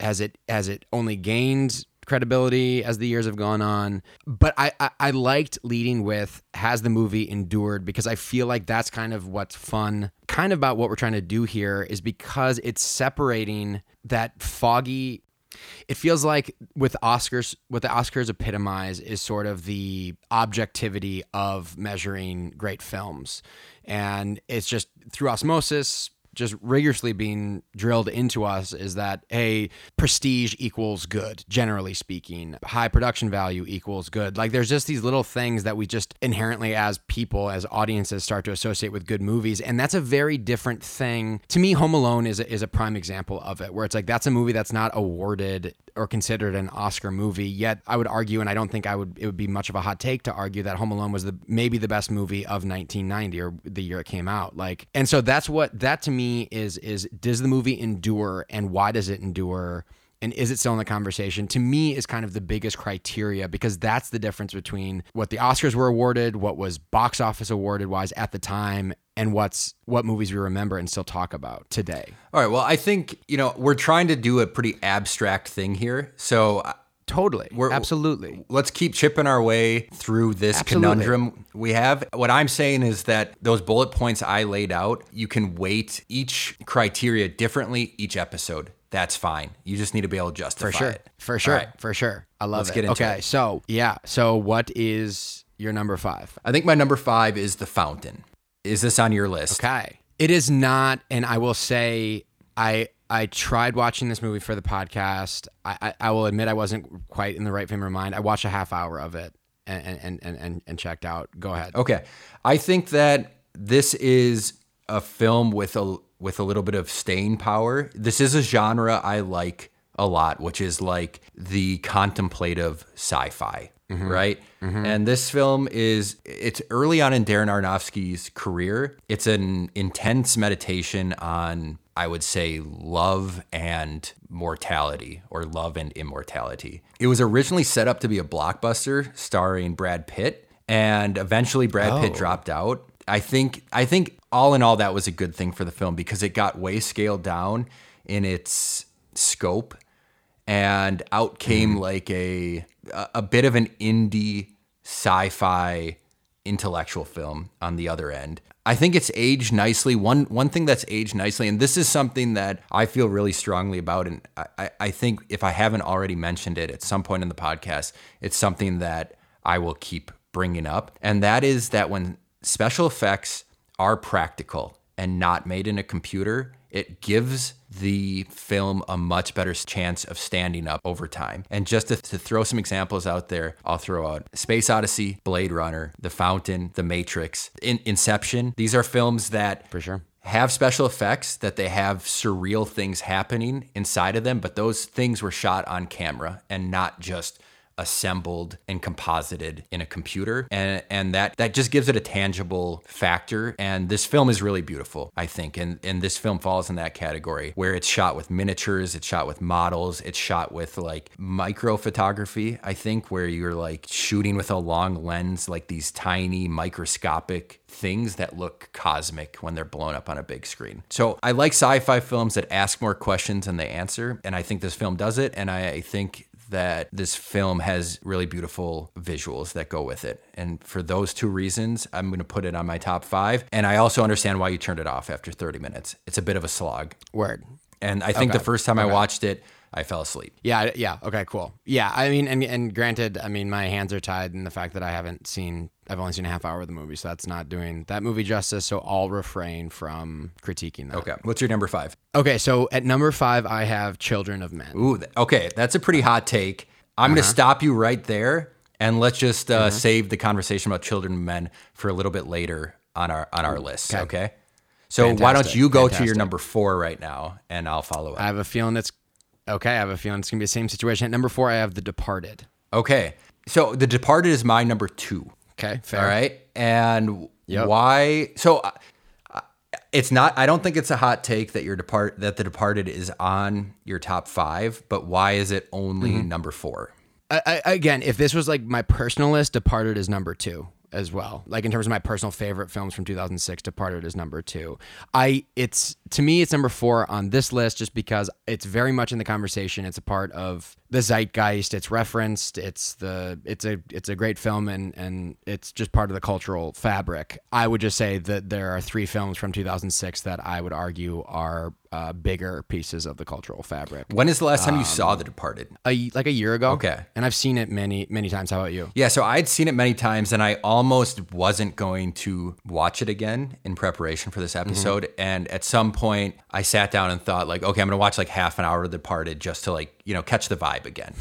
has it has it only gained credibility as the years have gone on? But I, I I liked leading with, has the movie endured? Because I feel like that's kind of what's fun, kind of about what we're trying to do here, is because it's separating that foggy. It feels like with Oscars, what the Oscars epitomize is sort of the objectivity of measuring great films, and it's just through osmosis, just rigorously being drilled into us, is that, hey, prestige equals good, generally speaking. High production value equals good. Like, there's just these little things that we just inherently as people, as audiences, start to associate with good movies. And that's a very different thing. To me, Home Alone is a, is a prime example of it, where it's like, that's a movie that's not awarded or considered an Oscar movie. Yet I would argue, and I don't think I would, it would be much of a hot take to argue that Home Alone was the maybe the best movie of nineteen ninety or the year it came out. Like, and so that's what, that to me is, is does the movie endure, and why does it endure? And is it still in the conversation? To me, is kind of the biggest criteria, because that's the difference between what the Oscars were awarded, what was box office awarded wise at the time, and what's what movies we remember and still talk about today. All right. Well, I think, you know, we're trying to do a pretty abstract thing here. So totally. We're, absolutely. Let's keep chipping our way through this absolutely. Conundrum we have. What I'm saying is that those bullet points I laid out, you can weight each criteria differently each episode. That's fine. You just need to be able to justify for sure. it. For sure. Right. For sure. I love Let's it. Let's get into okay, it. Okay. So, yeah. So what is your number five? I think my number five is The Fountain. Is this on your list? Okay. It is not. And I will say, I I tried watching this movie for the podcast. I, I, I will admit I wasn't quite in the right frame of mind. I watched a half hour of it and and and and, and checked out. Go ahead. Okay. I think that this is a film with a with a little bit of staying power. This is a genre I like a lot, which is like the contemplative sci-fi, mm-hmm. right? Mm-hmm. And this film is, it's early on in Darren Aronofsky's career. It's an intense meditation on, I would say, love and mortality, or love and immortality. It was originally set up to be a blockbuster starring Brad Pitt, and eventually Brad oh. Pitt dropped out. I think I think all in all that was a good thing for the film because it got way scaled down in its scope, and out came mm. like a a bit of an indie sci-fi intellectual film on the other end. I think it's aged nicely. One one thing that's aged nicely, and this is something that I feel really strongly about, and I, I think if I haven't already mentioned it at some point in the podcast, it's something that I will keep bringing up, and that is that when special effects are practical and not made in a computer, it gives the film a much better chance of standing up over time. And just to, to throw some examples out there, I'll throw out Space Odyssey, Blade Runner, The Fountain, The Matrix, In- Inception. These are films that For sure. have special effects, that they have surreal things happening inside of them, but those things were shot on camera and not just assembled and composited in a computer. And and that that just gives it a tangible factor. And this film is really beautiful, I think. And and this film falls in that category where it's shot with miniatures, it's shot with models, it's shot with like micro photography, I think, where you're like shooting with a long lens, like these tiny microscopic things that look cosmic when they're blown up on a big screen. So I like sci-fi films that ask more questions than they answer. And I think this film does it. And I, I think that this film has really beautiful visuals that go with it. And for those two reasons, I'm going to put it on my top five. And I also understand why you turned it off after thirty minutes. It's a bit of a slog. Word. And I think okay. the first time okay. I watched it, I fell asleep. Yeah. Yeah. Okay, cool. Yeah. I mean, and, and granted, I mean, my hands are tied in the fact that I haven't seen, I've only seen a half hour of the movie. So that's not doing that movie justice. So I'll refrain from critiquing that. Okay. What's your number five? Okay. So at number five, I have Children of Men. Ooh. Okay. That's a pretty hot take. I'm uh-huh. going to stop you right there. And let's just uh, uh-huh. save the conversation about Children of Men for a little bit later on our, on our Ooh, list. Okay. okay? So Fantastic. Why don't you go Fantastic. to your number four right now and I'll follow up. I have a feeling that's Okay, I have a feeling it's going to be the same situation. At number four, I have The Departed. Okay, so The Departed is my number two. Okay, fair. All right, and yep. why? So uh, it's not, I don't think it's a hot take that your depart that The Departed is on your top five, but why is it only mm-hmm. number four? I, I, again, if this was like my personal list, Departed is number two as well. Like in terms of my personal favorite films from two thousand six, Departed is number two. I it's to me it's number four on this list just because it's very much in the conversation. It's a part of the zeitgeist. It's referenced. It's the it's a it's a great film and and it's just part of the cultural fabric. I would just say that there are three films from two thousand six that I would argue are uh, bigger pieces of the cultural fabric. When is the last time um, you saw The Departed? A, like a year ago. Okay. And I've seen it many, many times. How about you? Yeah, so I'd seen it many times and I almost wasn't going to watch it again in preparation for this episode. Mm-hmm. And at some point I sat down and thought like, okay, I'm going to watch like half an hour of The Departed just to like, you know, catch the vibe again.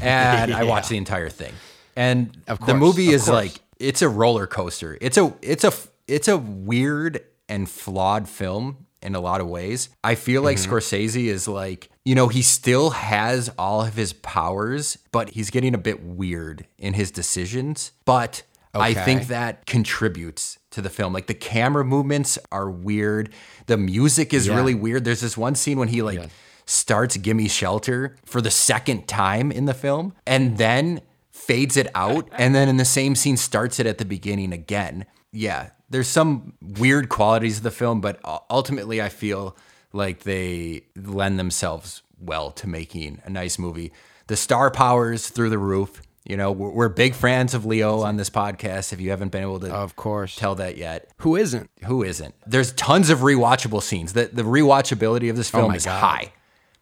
And yeah. I watched the entire thing. And of course, the movie is like, it's a roller coaster. It's a, it's a, it's a weird and flawed film in a lot of ways. I feel like mm-hmm. Scorsese is like, you know, he still has all of his powers, but he's getting a bit weird in his decisions. But okay. I think that contributes to the film. Like the camera movements are weird. The music is yeah. really weird. There's this one scene when he like yeah. starts Gimme Shelter for the second time in the film and then fades it out. And then in the same scene starts it at the beginning again. Yeah. There's some weird qualities of the film, but ultimately I feel like they lend themselves well to making a nice movie. The star power's through the roof. You know, we're big fans of Leo on this podcast, if you haven't been able to of course. tell that yet. Who isn't? Who isn't? There's tons of rewatchable scenes. The, the rewatchability of this film oh is God. high.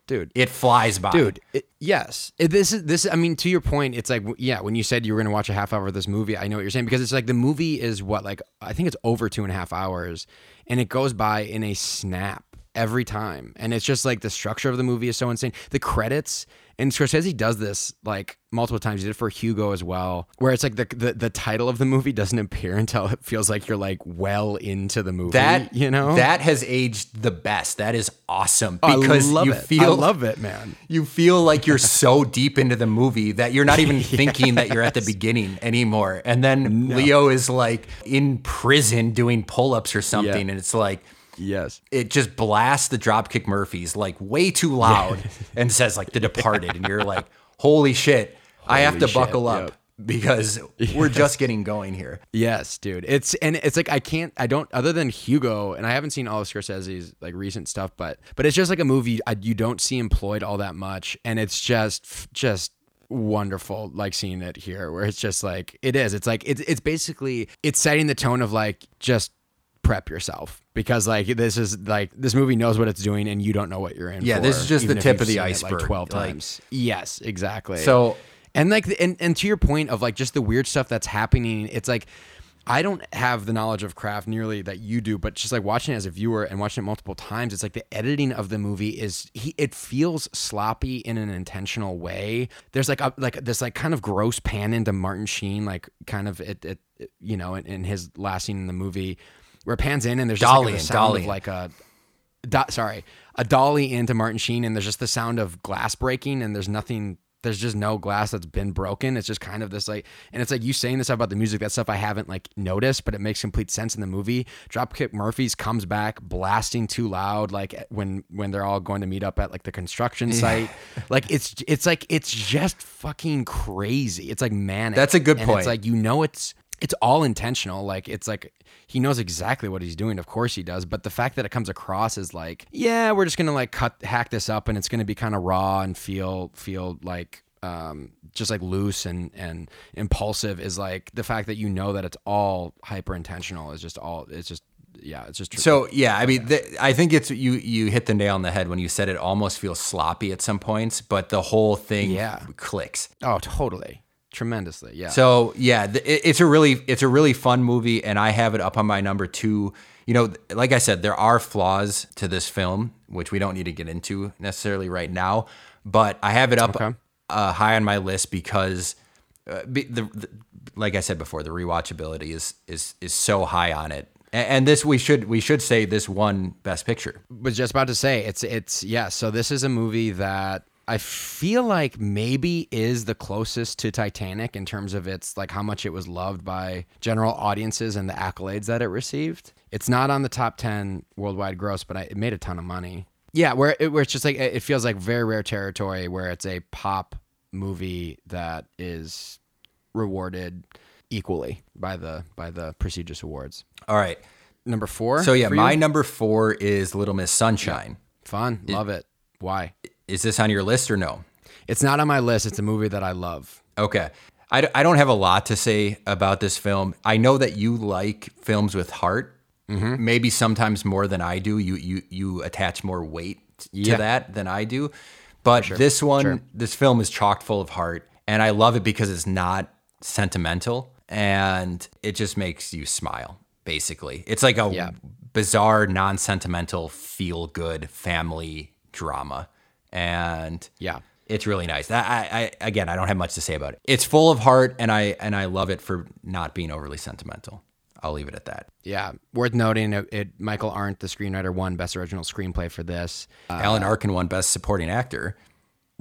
Dude. It flies by. Dude, it, yes. It, this is, this. I mean, to your point, it's like, yeah, when you said you were going to watch a half hour of this movie, I know what you're saying, because it's like the movie is what, like, I think it's over two and a half hours, and it goes by in a snap. every time. And it's just like the structure of the movie is so insane. The credits, and Scorsese does this like multiple times. He did it for Hugo as well, where it's like the the, the title of the movie doesn't appear until it feels like you're like well into the movie. That, you know, that has aged the best. That is awesome because oh, I love you it. feel I love it, man. You feel like you're so deep into the movie that you're not even yes. thinking that you're at the beginning anymore. And then no. Leo is like in prison doing pull-ups or something, yeah. and it's like. Yes. It just blasts the Dropkick Murphys like way too loud yeah. and says like The Departed. And you're like, holy shit, holy I have to shit. buckle up yep. because yes. we're just getting going here. Yes, dude. It's and it's like I can't I don't other than Hugo, and I haven't seen all of Scorsese's like recent stuff, but but it's just like a movie I, you don't see employed all that much. And it's just just wonderful like seeing it here where it's just like it is. It's like it's it's basically it's setting the tone of like just prep yourself because like this is like this movie knows what it's doing and you don't know what you're in yeah, for. Yeah, this is just the tip of the iceberg. Like twelve like, times. Yes, exactly. So and like and, and to your point of like just the weird stuff that's happening, it's like I don't have the knowledge of craft nearly that you do, but just like watching it as a viewer and watching it multiple times, it's like the editing of the movie is he, it feels sloppy in an intentional way. There's like a, like this like kind of gross pan into Martin Sheen, like kind of it, it, it you know in, in his last scene in the movie. Where it pans in and there's just like the sound of like a, do, sorry, a dolly into Martin Sheen and there's just the sound of glass breaking and there's nothing, there's just no glass that's been broken. It's just kind of this like, and it's like you saying this about the music, that stuff I haven't like noticed, but it makes complete sense in the movie. Dropkick Murphys comes back blasting too loud, like when when they're all going to meet up at like the construction site. like it's it's like it's just fucking crazy. It's like manic. That's a good point. And it's like you know it's. It's all intentional. Like, it's like he knows exactly what he's doing. Of course he does. But the fact that it comes across is like, yeah, we're just going to like cut, hack this up and it's going to be kind of raw and feel, feel like, um, just like loose and, and impulsive is like the fact that you know that it's all hyper intentional is just all, it's just, yeah, it's just true. So, yeah, I mean, the, I think it's you, you hit the nail on the head when you said it almost feels sloppy at some points, but the whole thing yeah. clicks. Oh, totally. Tremendously, yeah. So yeah, it, it's a really it's a really fun movie, and I have it up on my number two. You know, like I said, there are flaws to this film, which we don't need to get into necessarily right now. But I have it up okay. uh, high on my list because, uh, be, the, the like I said before, the rewatchability is is is so high on it. And this we should we should say this won Best Picture. Was just about to say it's it's yeah. So this is a movie that. I feel like maybe is the closest to Titanic in terms of its like how much it was loved by general audiences and the accolades that it received. It's not on the top ten worldwide gross, but I, it made a ton of money. Yeah, where, it, where it's just like it feels like very rare territory where it's a pop movie that is rewarded equally by the by the prestigious awards. All right, number four. So yeah, my you? number four is Little Miss Sunshine. Yeah. Fun, love it. it. Why? Is this on your list or no? It's not on my list. It's a movie that I love. Okay. I, d- I don't have a lot to say about this film. I know that you like films with heart, mm-hmm. maybe sometimes more than I do. You you you attach more weight to yeah. that than I do. But sure. this one, sure. this film is chock full of heart. And I love it because it's not sentimental. And it just makes you smile, basically. It's like a yeah. bizarre, non-sentimental, feel-good family drama. And yeah, it's really nice. I, I, again, I don't have much to say about it. It's full of heart and I, and I love it for not being overly sentimental. I'll leave it at that. Yeah. Worth noting it, it Michael Arndt, the screenwriter, won Best Original Screenplay for this. Uh, Alan Arkin won Best Supporting Actor.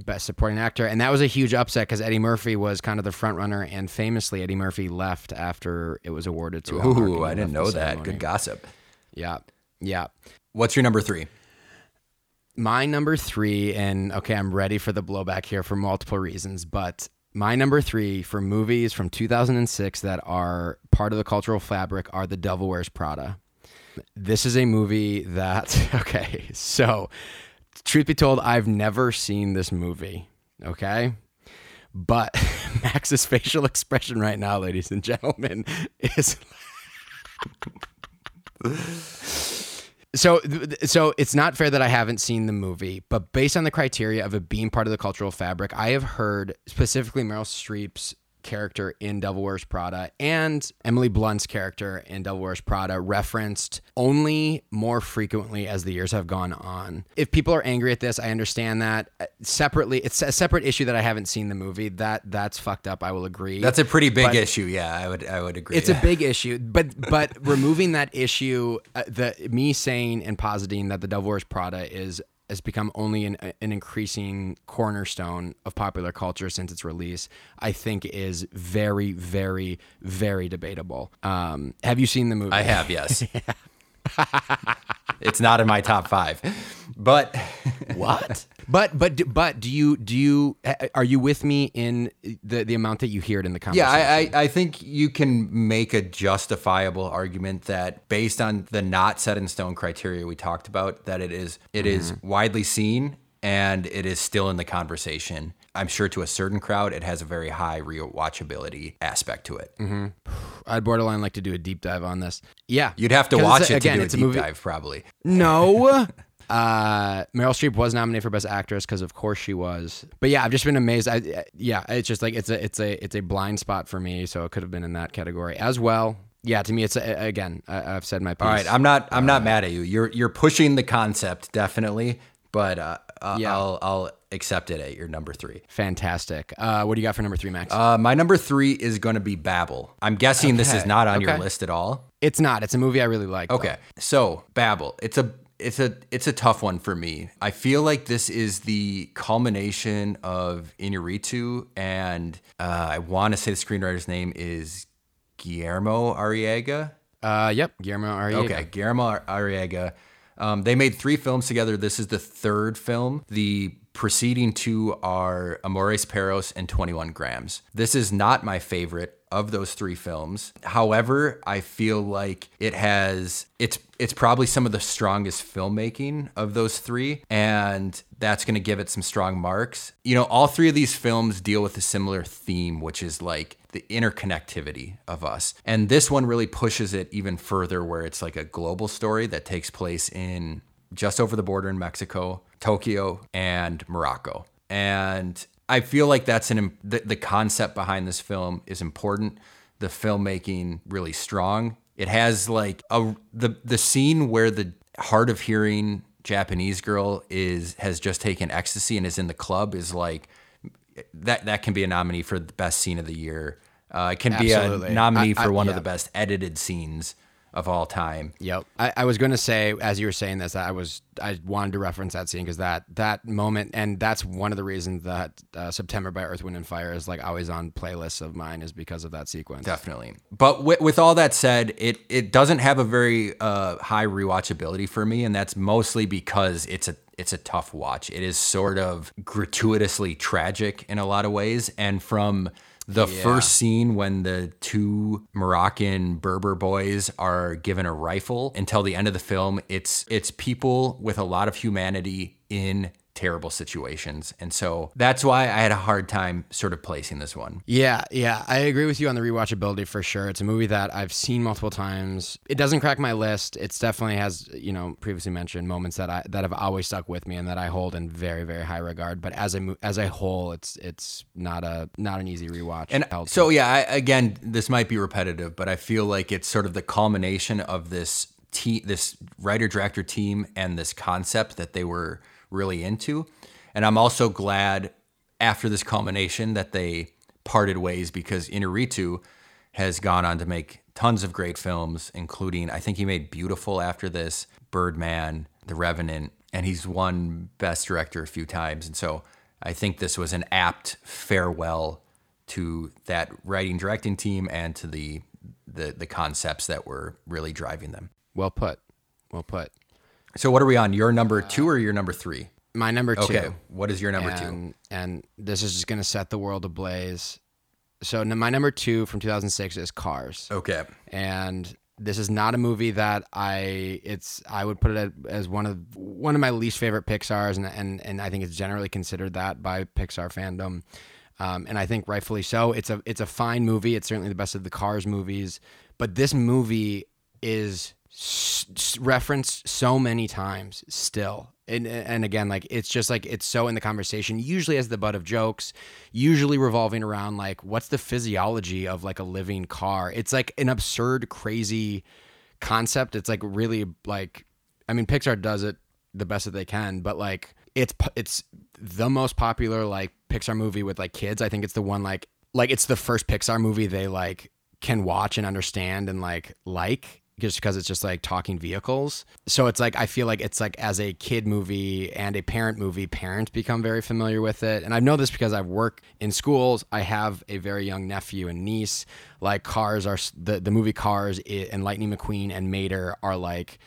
Best Supporting Actor. And that was a huge upset because Eddie Murphy was kind of the front runner, and famously Eddie Murphy left after it was awarded to Alan Arkin. Ooh, I didn't know that. Good gossip. Yeah. Yeah. What's your number three? My number three, and okay, I'm ready for the blowback here for multiple reasons, but my number three for movies from two thousand six that are part of the cultural fabric are The Devil Wears Prada. This is a movie that, okay, so truth be told, I've never seen this movie, okay? But Max's facial expression right now, ladies and gentlemen, is... So so it's not fair that I haven't seen the movie, but based on the criteria of it being part of the cultural fabric, I have heard specifically Meryl Streep's character in Devil Wears Prada and Emily Blunt's character in Devil Wears Prada referenced only more frequently as the years have gone on. If people are angry at this, I understand that. Separately, it's a separate issue that I haven't seen the movie. That that's fucked up, I will agree. That's a pretty big but issue. Yeah, I would I would agree. It's yeah. a big issue, but but removing that issue, uh, the me saying and positing that the Devil Wears Prada is has become only an, an increasing cornerstone of popular culture since its release, I think is very, very, very debatable. Um, have you seen the movie? I have, yes. It's not in my top five, but what? But but but do you do you are you with me in the, the amount that you hear it in the conversation? Yeah, I, I I think you can make a justifiable argument that based on the not set in stone criteria we talked about, that it is it mm-hmm. is widely seen and it is still in the conversation. I'm sure to a certain crowd, it has a very high rewatchability aspect to it. Mm-hmm. I'd borderline like to do a deep dive on this. Yeah. You'd have to watch it again, to do a deep movie. dive probably. No. Uh, Meryl Streep was nominated for Best Actress because, of course, she was. But yeah, I've just been amazed. I, I, yeah, it's just like it's a it's a it's a blind spot for me, so it could have been in that category as well. Yeah, to me, it's a, again. I, I've said my piece. All right, I'm not I'm uh, not mad at you. You're you're pushing the concept definitely, but uh, uh, yeah. I'll I'll accept it at your number three. Fantastic. Uh, what do you got for number three, Max? Uh, my number three is going to be Babel. I'm guessing okay. this is not on okay. your list at all. It's not. It's a movie I really like. Okay, though. So Babel. It's a It's a it's a tough one for me. I feel like this is the culmination of Iñárritu, and uh, I want to say the screenwriter's name is Guillermo Arriaga. Uh, yep, Guillermo Arriaga. Okay, Guillermo Arriaga. Um, they made three films together. This is the third film. The preceding two are Amores Perros and twenty-one grams. This is not my favorite of those three films. However, I feel like it has, it's it's probably some of the strongest filmmaking of those three, and that's gonna give it some strong marks. You know, all three of these films deal with a similar theme, which is like the interconnectivity of us. And this one really pushes it even further, where it's like a global story that takes place in just over the border in Mexico, Tokyo, and Morocco. And I feel like that's an the, the concept behind this film is important. The filmmaking really strong. It has like a the the scene where the hard of hearing Japanese girl is has just taken ecstasy and is in the club is like that that can be a nominee for the best scene of the year. Uh, it can Absolutely. be a nominee I, I, for one yeah. of the best edited scenes of all time. Yep. I, I was going to say, as you were saying this, that I was, I wanted to reference that scene because that, that moment, and that's one of the reasons that uh, September by Earth, Wind and Fire is like always on playlists of mine is because of that sequence. Definitely. But w- with all that said, it, it doesn't have a very uh, high rewatchability for me. And that's mostly because it's a, it's a tough watch. It is sort of gratuitously tragic in a lot of ways. And from The yeah. first scene when the two Moroccan Berber boys are given a rifle until the end of the film, it's it's people with a lot of humanity in terrible situations. And so that's why I had a hard time sort of placing this one. Yeah, yeah. I agree with you on the rewatchability for sure. It's a movie that I've seen multiple times. It doesn't crack my list. It's definitely has, you know, previously mentioned moments that I that have always stuck with me and that I hold in very, very high regard. But as a as a whole, it's it's not a not an easy rewatch. And so yeah, I, again, this might be repetitive, but I feel like it's sort of the culmination of this te- this writer-director team and this concept that they were really into. And I'm also glad after this culmination that they parted ways, because Iñárritu has gone on to make tons of great films, including, I think he made Beautiful after this, Birdman, The Revenant, and he's won Best Director a few times. And so I think this was an apt farewell to that writing directing team and to the the, the concepts that were really driving them. Well put. Well put. So what are we on? Your number two or your number three? My number two. Okay. What is your number and, two? And this is just going to set the world ablaze. So my number two from two thousand six is Cars. Okay. And this is not a movie that I it's I would put it as one of one of my least favorite Pixars, and and and I think it's generally considered that by Pixar fandom, um, and I think rightfully so. It's a it's a fine movie. It's certainly the best of the Cars movies, but this movie is referenced so many times still. And and again, like, it's just like, it's so in the conversation, usually as the butt of jokes, usually revolving around like, what's the physiology of like a living car? It's like an absurd, crazy concept. It's like really like, I mean, Pixar does it the best that they can, but like it's, it's the most popular like Pixar movie with like kids. I think it's the one like, like it's the first Pixar movie they like can watch and understand and like, like. Just because it's just like talking vehicles. So it's like, I feel like it's like as a kid movie and a parent movie, parents become very familiar with it. And I know this because I've worked in schools. I have a very young nephew and niece. Like Cars are, the, the movie Cars and Lightning McQueen and Mater are like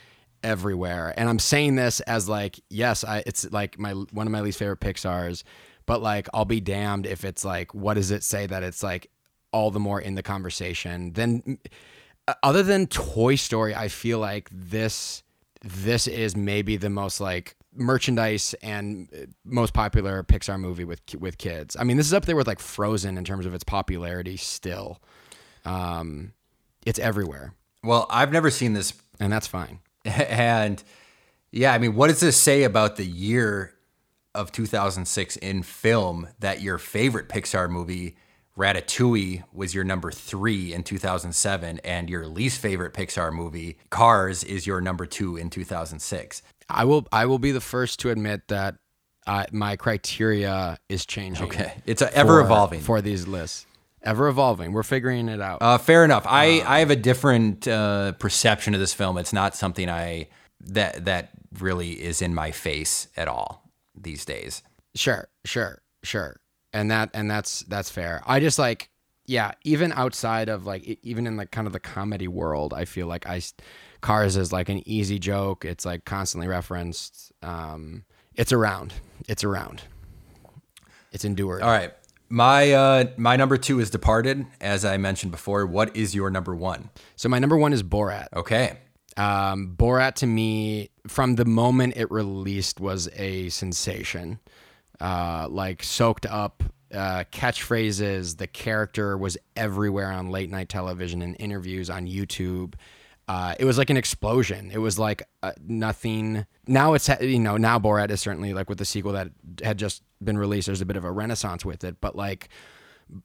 everywhere. And I'm saying this as like, yes, I, it's like my, one of my least favorite Pixars, but like, I'll be damned if it's like, what does it say that it's like all the more in the conversation than... Other than Toy Story, I feel like this this is maybe the most like merchandise and most popular Pixar movie with with kids. I mean, this is up there with like Frozen in terms of its popularity still. Um, it's everywhere. Well, I've never seen this. And that's fine. And yeah, I mean, what does this say about the year of two thousand six in film that your favorite Pixar movie, Ratatouille, was your number three in two thousand seven, and your least favorite Pixar movie, Cars, is your number two in two thousand six. I will I will be the first to admit that I, my criteria is changing. Okay. It's a, ever for, evolving. For these lists. Ever evolving. We're figuring it out. Uh, fair enough. I, um, I have a different uh, perception of this film. It's not something I that that really is in my face at all these days. Sure, sure, sure. And that and that's that's fair. I just like, yeah, even outside of like, even in like kind of the comedy world, I feel like I, Cars is like an easy joke. It's like constantly referenced. Um, it's around. It's around. It's endured. All right. My uh, my number two is Departed, as I mentioned before. What is your number one? So my number one is Borat. Okay. Um, Borat to me, from the moment it released, was a sensation. Uh, like soaked up uh, catchphrases. The character was everywhere on late night television and interviews on YouTube. Uh, it was like an explosion. It was like uh, nothing. Now it's, you know, now Borat is certainly like with the sequel that had just been released, there's a bit of a renaissance with it. But like,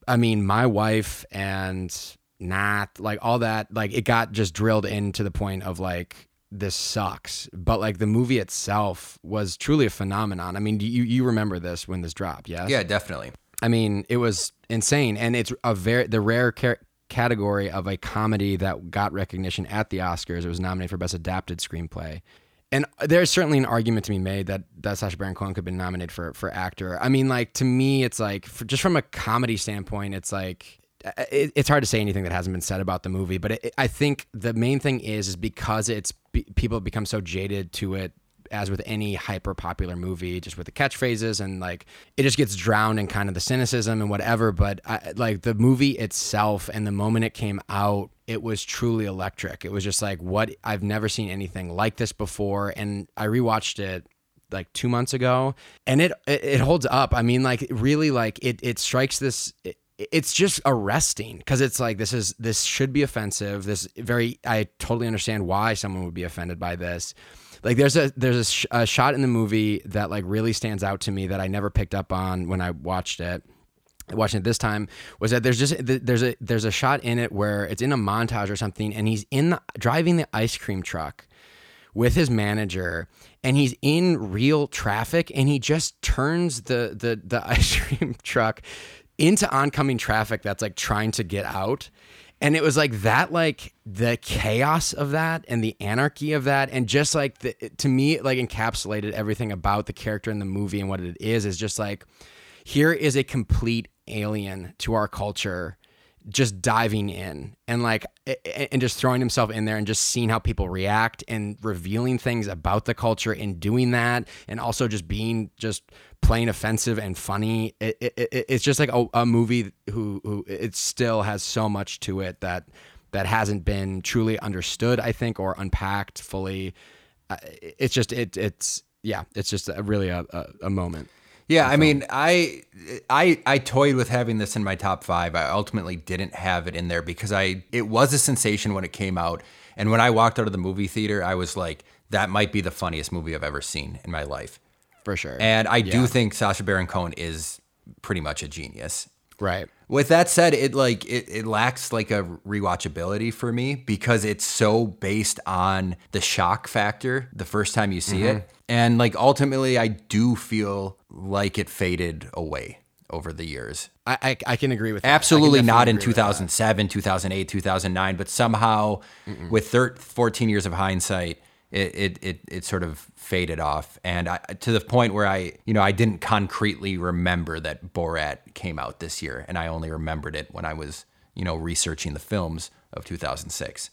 I mean, my wife and not like all that, like it got just drilled in to the point of like, this sucks, but like the movie itself was truly a phenomenon. I mean, you you remember this when this dropped, yes? Yeah, definitely. I mean, it was insane, and it's a very the rare car- category of a comedy that got recognition at the Oscars. It was nominated for Best Adapted Screenplay, and there's certainly an argument to be made that that Sacha Baron Cohen could have been nominated for for actor. I mean, like to me, it's like for, just from a comedy standpoint, it's like. It's hard to say anything that hasn't been said about the movie, but it, I think the main thing is, is because it's people have become so jaded to it, as with any hyper popular movie, just with the catchphrases and like it just gets drowned in kind of the cynicism and whatever. But I, like the movie itself and the moment it came out, it was truly electric. It was just like what I've never seen anything like this before. And I rewatched it like two months ago, and it it holds up. I mean, like really, like it it strikes this. It, It's just arresting because it's like this is this should be offensive. This very I totally understand why someone would be offended by this. Like there's a there's a, sh- a shot in the movie that like really stands out to me that I never picked up on when I watched it. Watching it this time was that there's just there's a there's a shot in it where it's in a montage or something, and he's in the, driving the ice cream truck with his manager, and he's in real traffic, and he just turns the the the ice cream truck into oncoming traffic that's like trying to get out. And it was like that, like the chaos of that and the anarchy of that. And just like the, to me, it like encapsulated everything about the character in the movie and what it is, is just like, here is a complete alien to our culture, just diving in and like, and just throwing himself in there and just seeing how people react and revealing things about the culture in doing that. And also just being just, plain offensive and funny. It, it, it it's just like a, a movie who who it still has so much to it that that hasn't been truly understood, I think, or unpacked fully. Uh, it's just it it's yeah, it's just a, really a, a, a moment. Yeah, I film. mean, I I I toyed with having this in my top five. I ultimately didn't have it in there because I it was a sensation when it came out, and when I walked out of the movie theater, I was like, that might be the funniest movie I've ever seen in my life. For sure. And I yeah. do think Sacha Baron Cohen is pretty much a genius. Right. With that said, it like it, it lacks like a rewatchability for me because it's so based on the shock factor the first time you see mm-hmm. it. And like ultimately I do feel like it faded away over the years. I I, I can agree with that. Absolutely not in two thousand seven, two thousand eight, two thousand nine, but somehow Mm-mm. with thirteen, fourteen years of hindsight, It, it it it sort of faded off, and I, to the point where I you know I didn't concretely remember that Borat came out this year, and I only remembered it when I was you know researching the films of two thousand six.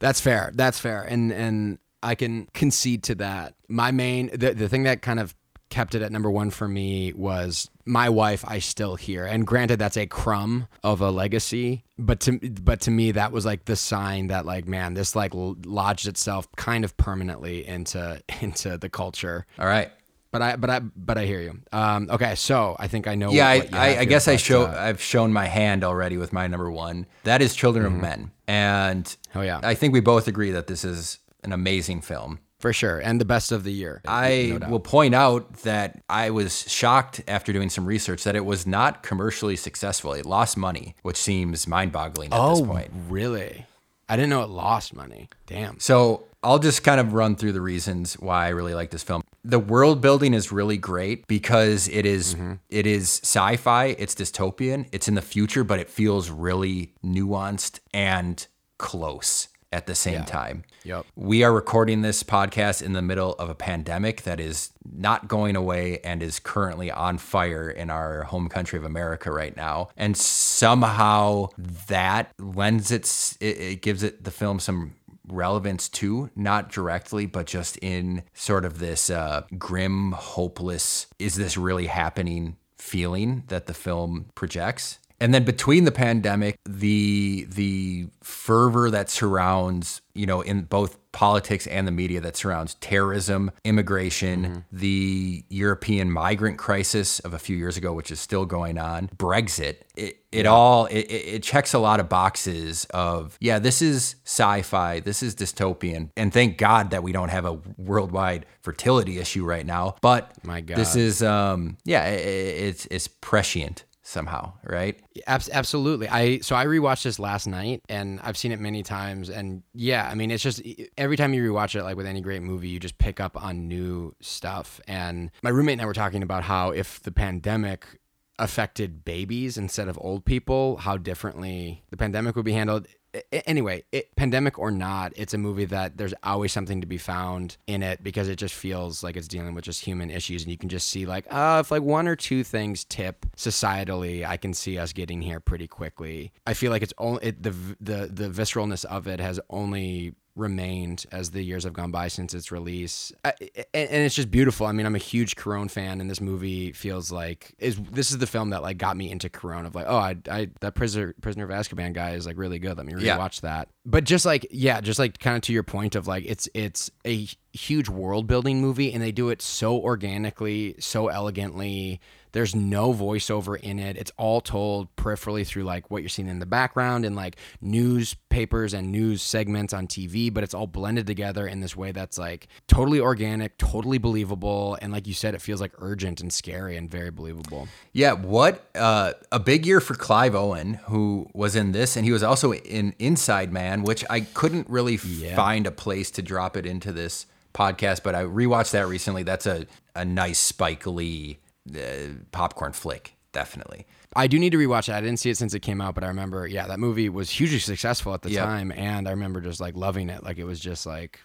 That's fair. That's fair, and and I can concede to that. My main the the thing that kind of kept it at number one for me was My Wife, I Still Hear. And granted, that's a crumb of a legacy, but to but to me, that was like the sign that like, man, this like lodged itself kind of permanently into into the culture. All right, but I but I but I hear you. Um, okay, so I think I know. Yeah, what, what I, I, I guess I show uh, I've shown my hand already with my number one. That is Children mm-hmm. of Men, and oh yeah, I think we both agree that this is an amazing film. For sure. And the best of the year. I no will point out that I was shocked after doing some research that it was not commercially successful. It lost money, which seems mind-boggling at oh, this point. Oh, really? I didn't know it lost money. Damn. So I'll just kind of run through the reasons why I really like this film. The world building is really great because it is mm-hmm. it is sci-fi, it's dystopian, it's in the future, but it feels really nuanced and close at the same yeah. time. Yep. We are recording this podcast in the middle of a pandemic that is not going away and is currently on fire in our home country of America right now. And somehow that lends its, it, it gives it the film some relevance too, not directly, but just in sort of this uh, grim, hopeless, is this really happening feeling that the film projects. And then between the pandemic, the the fervor that surrounds, you know, in both politics and the media that surrounds terrorism, immigration, mm-hmm. the European migrant crisis of a few years ago, which is still going on, Brexit, it, it yeah. all, it, it checks a lot of boxes of, yeah, this is sci-fi, this is dystopian. And thank God that we don't have a worldwide fertility issue right now. But My God. this is, um, yeah, it, it's it's prescient. Somehow, right? Absolutely. I so I rewatched this last night, and I've seen it many times. And yeah, I mean, it's just every time you rewatch it, like with any great movie, you just pick up on new stuff. And my roommate and I were talking about how if the pandemic affected babies instead of old people, how differently the pandemic would be handled. Anyway, it, pandemic or not, it's a movie that there's always something to be found in it because it just feels like it's dealing with just human issues. And you can just see like, oh, if like one or two things tip societally, I can see us getting here pretty quickly. I feel like it's only it, the, the, the visceralness of it has only remained as the years have gone by since its release. I, and, and it's just beautiful. I mean, I'm a huge Corone fan, and this movie feels like is this is the film that like got me into Corone of like, oh, I, I that Prisoner Prisoner of Azkaban guy is like really good. Let me rewatch yeah. that. But just like, yeah, just like kind of to your point of like, it's it's a huge world building movie, and they do it so organically, so elegantly. There's no voiceover in it. It's all told peripherally through like what you're seeing in the background and like newspapers and news segments on T V, but it's all blended together in this way that's like totally organic, totally believable. And like you said, it feels like urgent and scary and very believable. Yeah. What uh, a big year for Clive Owen, who was in this, and he was also in Inside Man, which I couldn't really yeah. find a place to drop it into this podcast, but I rewatched that recently. That's a, a nice Spike Lee Uh, popcorn flick, definitely. I do need to rewatch it. I didn't see it since it came out, but I remember, yeah, that movie was hugely successful at the yep. time, and I remember just like loving it. Like it was just like,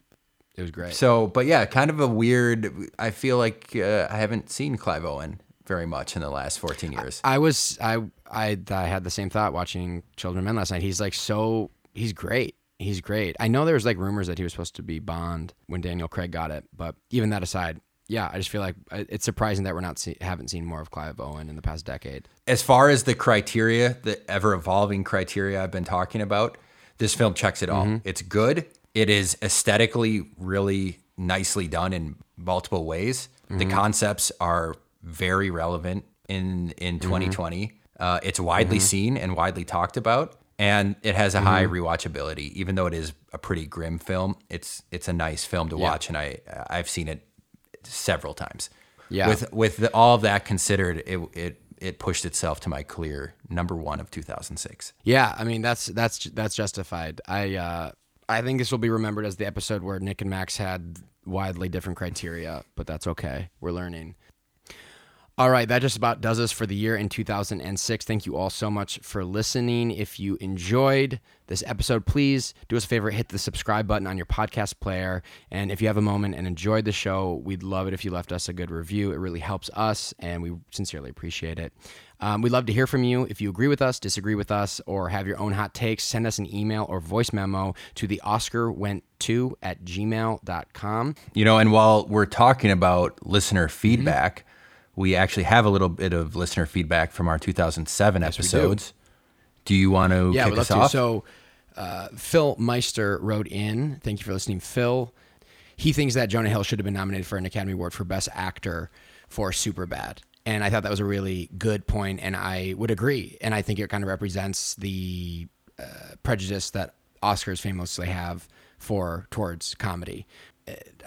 it was great. So, but yeah, kind of a weird, I feel like uh, I haven't seen Clive Owen very much in the last fourteen years. I, I was, I, I, I had the same thought watching Children of Men last night. He's like so, he's great. He's great. I know there was like rumors that he was supposed to be Bond when Daniel Craig got it, but even that aside, yeah, I just feel like it's surprising that we're not see, haven't seen more of Clive Owen in the past decade. As far as the criteria, the ever-evolving criteria I've been talking about, this film checks it all. Mm-hmm. It's good. It is aesthetically really nicely done in multiple ways. Mm-hmm. The concepts are very relevant in in twenty twenty. Mm-hmm. Uh, it's widely mm-hmm. seen and widely talked about. And it has a mm-hmm. high rewatchability, even though it is a pretty grim film. It's it's a nice film to yeah. watch, and I I've seen it several times. Yeah. With with the, all of that considered, it it it pushed itself to my clear number one of two thousand six. Yeah, I mean that's that's that's justified. I uh, I think this will be remembered as the episode where Nick and Max had widely different criteria, but that's okay. We're learning. All right, that just about does us for the year in two thousand six. Thank you all so much for listening. If you enjoyed this episode, please do us a favor, hit the subscribe button on your podcast player. And if you have a moment and enjoyed the show, we'd love it if you left us a good review. It really helps us, and we sincerely appreciate it. Um, we'd love to hear from you. If you agree with us, disagree with us, or have your own hot takes, send us an email or voice memo to the Oscar went to at gmail dot com. You know, and while we're talking about listener feedback, mm-hmm. we actually have a little bit of listener feedback from our two thousand seven yes, episodes. Do. do you want to yeah, kick us off? To. So uh, Phil Meister wrote in. Thank you for listening, Phil. He thinks that Jonah Hill should have been nominated for an Academy Award for Best Actor for Superbad. And I thought that was a really good point, and I would agree. And I think it kind of represents the uh, prejudice that Oscars famously have for towards comedy.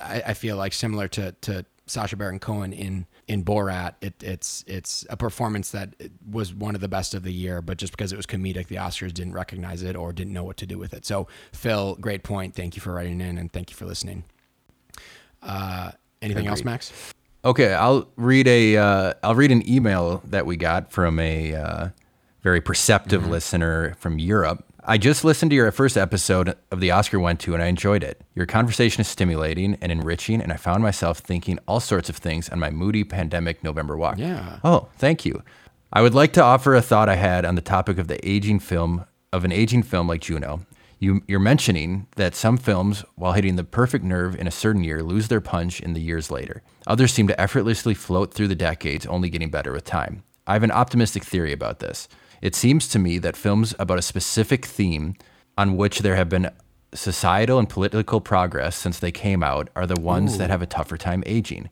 I, I feel like similar to to Sacha Baron Cohen in in Borat, it, it's it's a performance that was one of the best of the year, but just because it was comedic, the Oscars didn't recognize it or didn't know what to do with it. So, Phil, great point. Thank you for writing in, and thank you for listening. Uh, anything Agreed. else, Max? Okay, I'll read a uh, I'll read an email that we got from a uh, very perceptive mm-hmm. listener from Europe. I just listened to your first episode of the Oscar went to, and I enjoyed it. Your conversation is stimulating and enriching, and I found myself thinking all sorts of things on my moody pandemic November walk. Yeah. Oh, thank you. I would like to offer a thought I had on the topic of the aging film of an aging film like Juno. You, you're mentioning that some films, while hitting the perfect nerve in a certain year, lose their punch in the years later. Others seem to effortlessly float through the decades, only getting better with time. I have an optimistic theory about this. It seems to me that films about a specific theme on which there have been societal and political progress since they came out are the ones Ooh. that have a tougher time aging.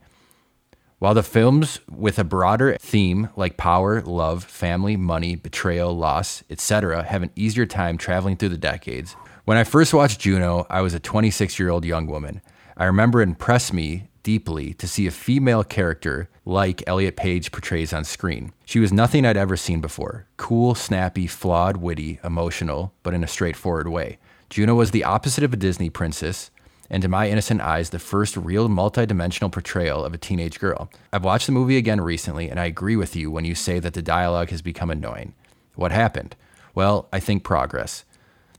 While the films with a broader theme like power, love, family, money, betrayal, loss, et cetera have an easier time traveling through the decades. When I first watched Juno, I was a twenty-six-year-old young woman. I remember it impressed me deeply to see a female character like Elliot Page portrays on screen. She was nothing I'd ever seen before. Cool, snappy, flawed, witty, emotional, but in a straightforward way. Juno was the opposite of a Disney princess, and to my innocent eyes, the first real multidimensional portrayal of a teenage girl. I've watched the movie again recently, and I agree with you when you say that the dialogue has become annoying. What happened? Well, I think progress.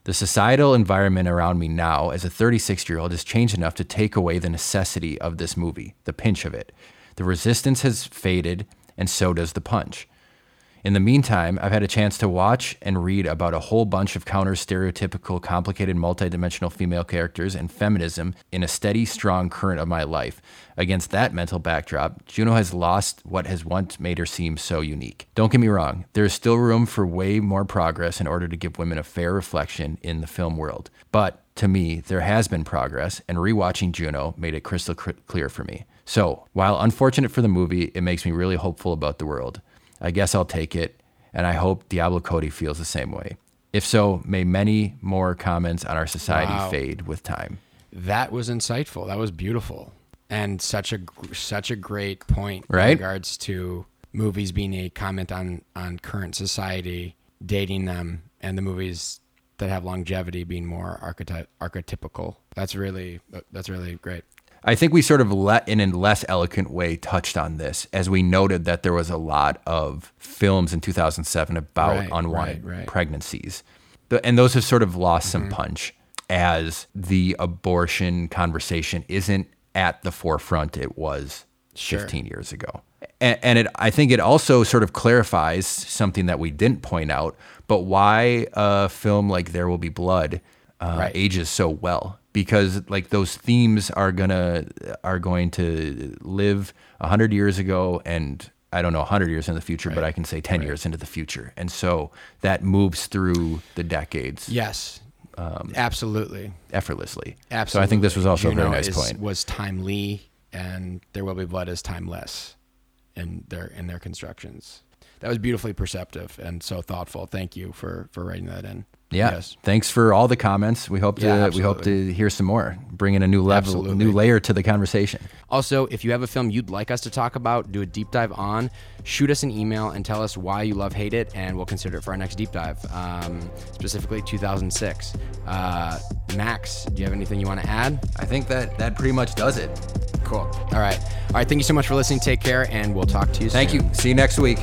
The societal environment around me now as a thirty-six-year-old has changed enough to take away the necessity of this movie, the pinch of it. The resistance has faded, and so does the punch. In the meantime, I've had a chance to watch and read about a whole bunch of counter-stereotypical, complicated, multidimensional female characters and feminism in a steady, strong current of my life. Against that mental backdrop, Juno has lost what has once made her seem so unique. Don't get me wrong, there is still room for way more progress in order to give women a fair reflection in the film world. But, to me, there has been progress, and rewatching Juno made it crystal clear for me. So, while unfortunate for the movie, it makes me really hopeful about the world. I guess I'll take it, and I hope Diablo Cody feels the same way. If so, may many more comments on our society wow. fade with time. That was insightful. That was beautiful, and such a such a great point right? in regards to movies being a comment on on current society, dating them, and the movies that have longevity being more archety- archetypical. That's really that's really great. I think we sort of let in a less eloquent way touched on this as we noted that there was a lot of films in two thousand seven about right, unwanted right, right. pregnancies. And those have sort of lost mm-hmm. some punch as the abortion conversation isn't at the forefront it was sure. fifteen years ago. And, and it, I think it also sort of clarifies something that we didn't point out, but why a film like There Will Be Blood uh, right. ages so well. Because like those themes are gonna are going to live a hundred years ago, and I don't know a hundred years in the future, right. but I can say ten right. years into the future, and so that moves through the decades. Yes, um, absolutely, effortlessly. Absolutely. So I think this was also Juno a very nice is, point. Was timely, and There Will Be Blood is timeless, in their in their constructions. That was beautifully perceptive and so thoughtful. Thank you for for writing that in. Yeah. Yes. Thanks for all the comments. We hope to yeah, we hope to hear some more. Bring in a new level, absolutely. new layer to the conversation. Also, if you have a film you'd like us to talk about, do a deep dive on, shoot us an email and tell us why you love Hate It, and we'll consider it for our next deep dive, um, specifically two thousand six. Uh, Max, do you have anything you want to add? I think that that pretty much does it. Cool. All right. All right. Thank you so much for listening. Take care, and we'll talk to you soon. Thank you. See you next week.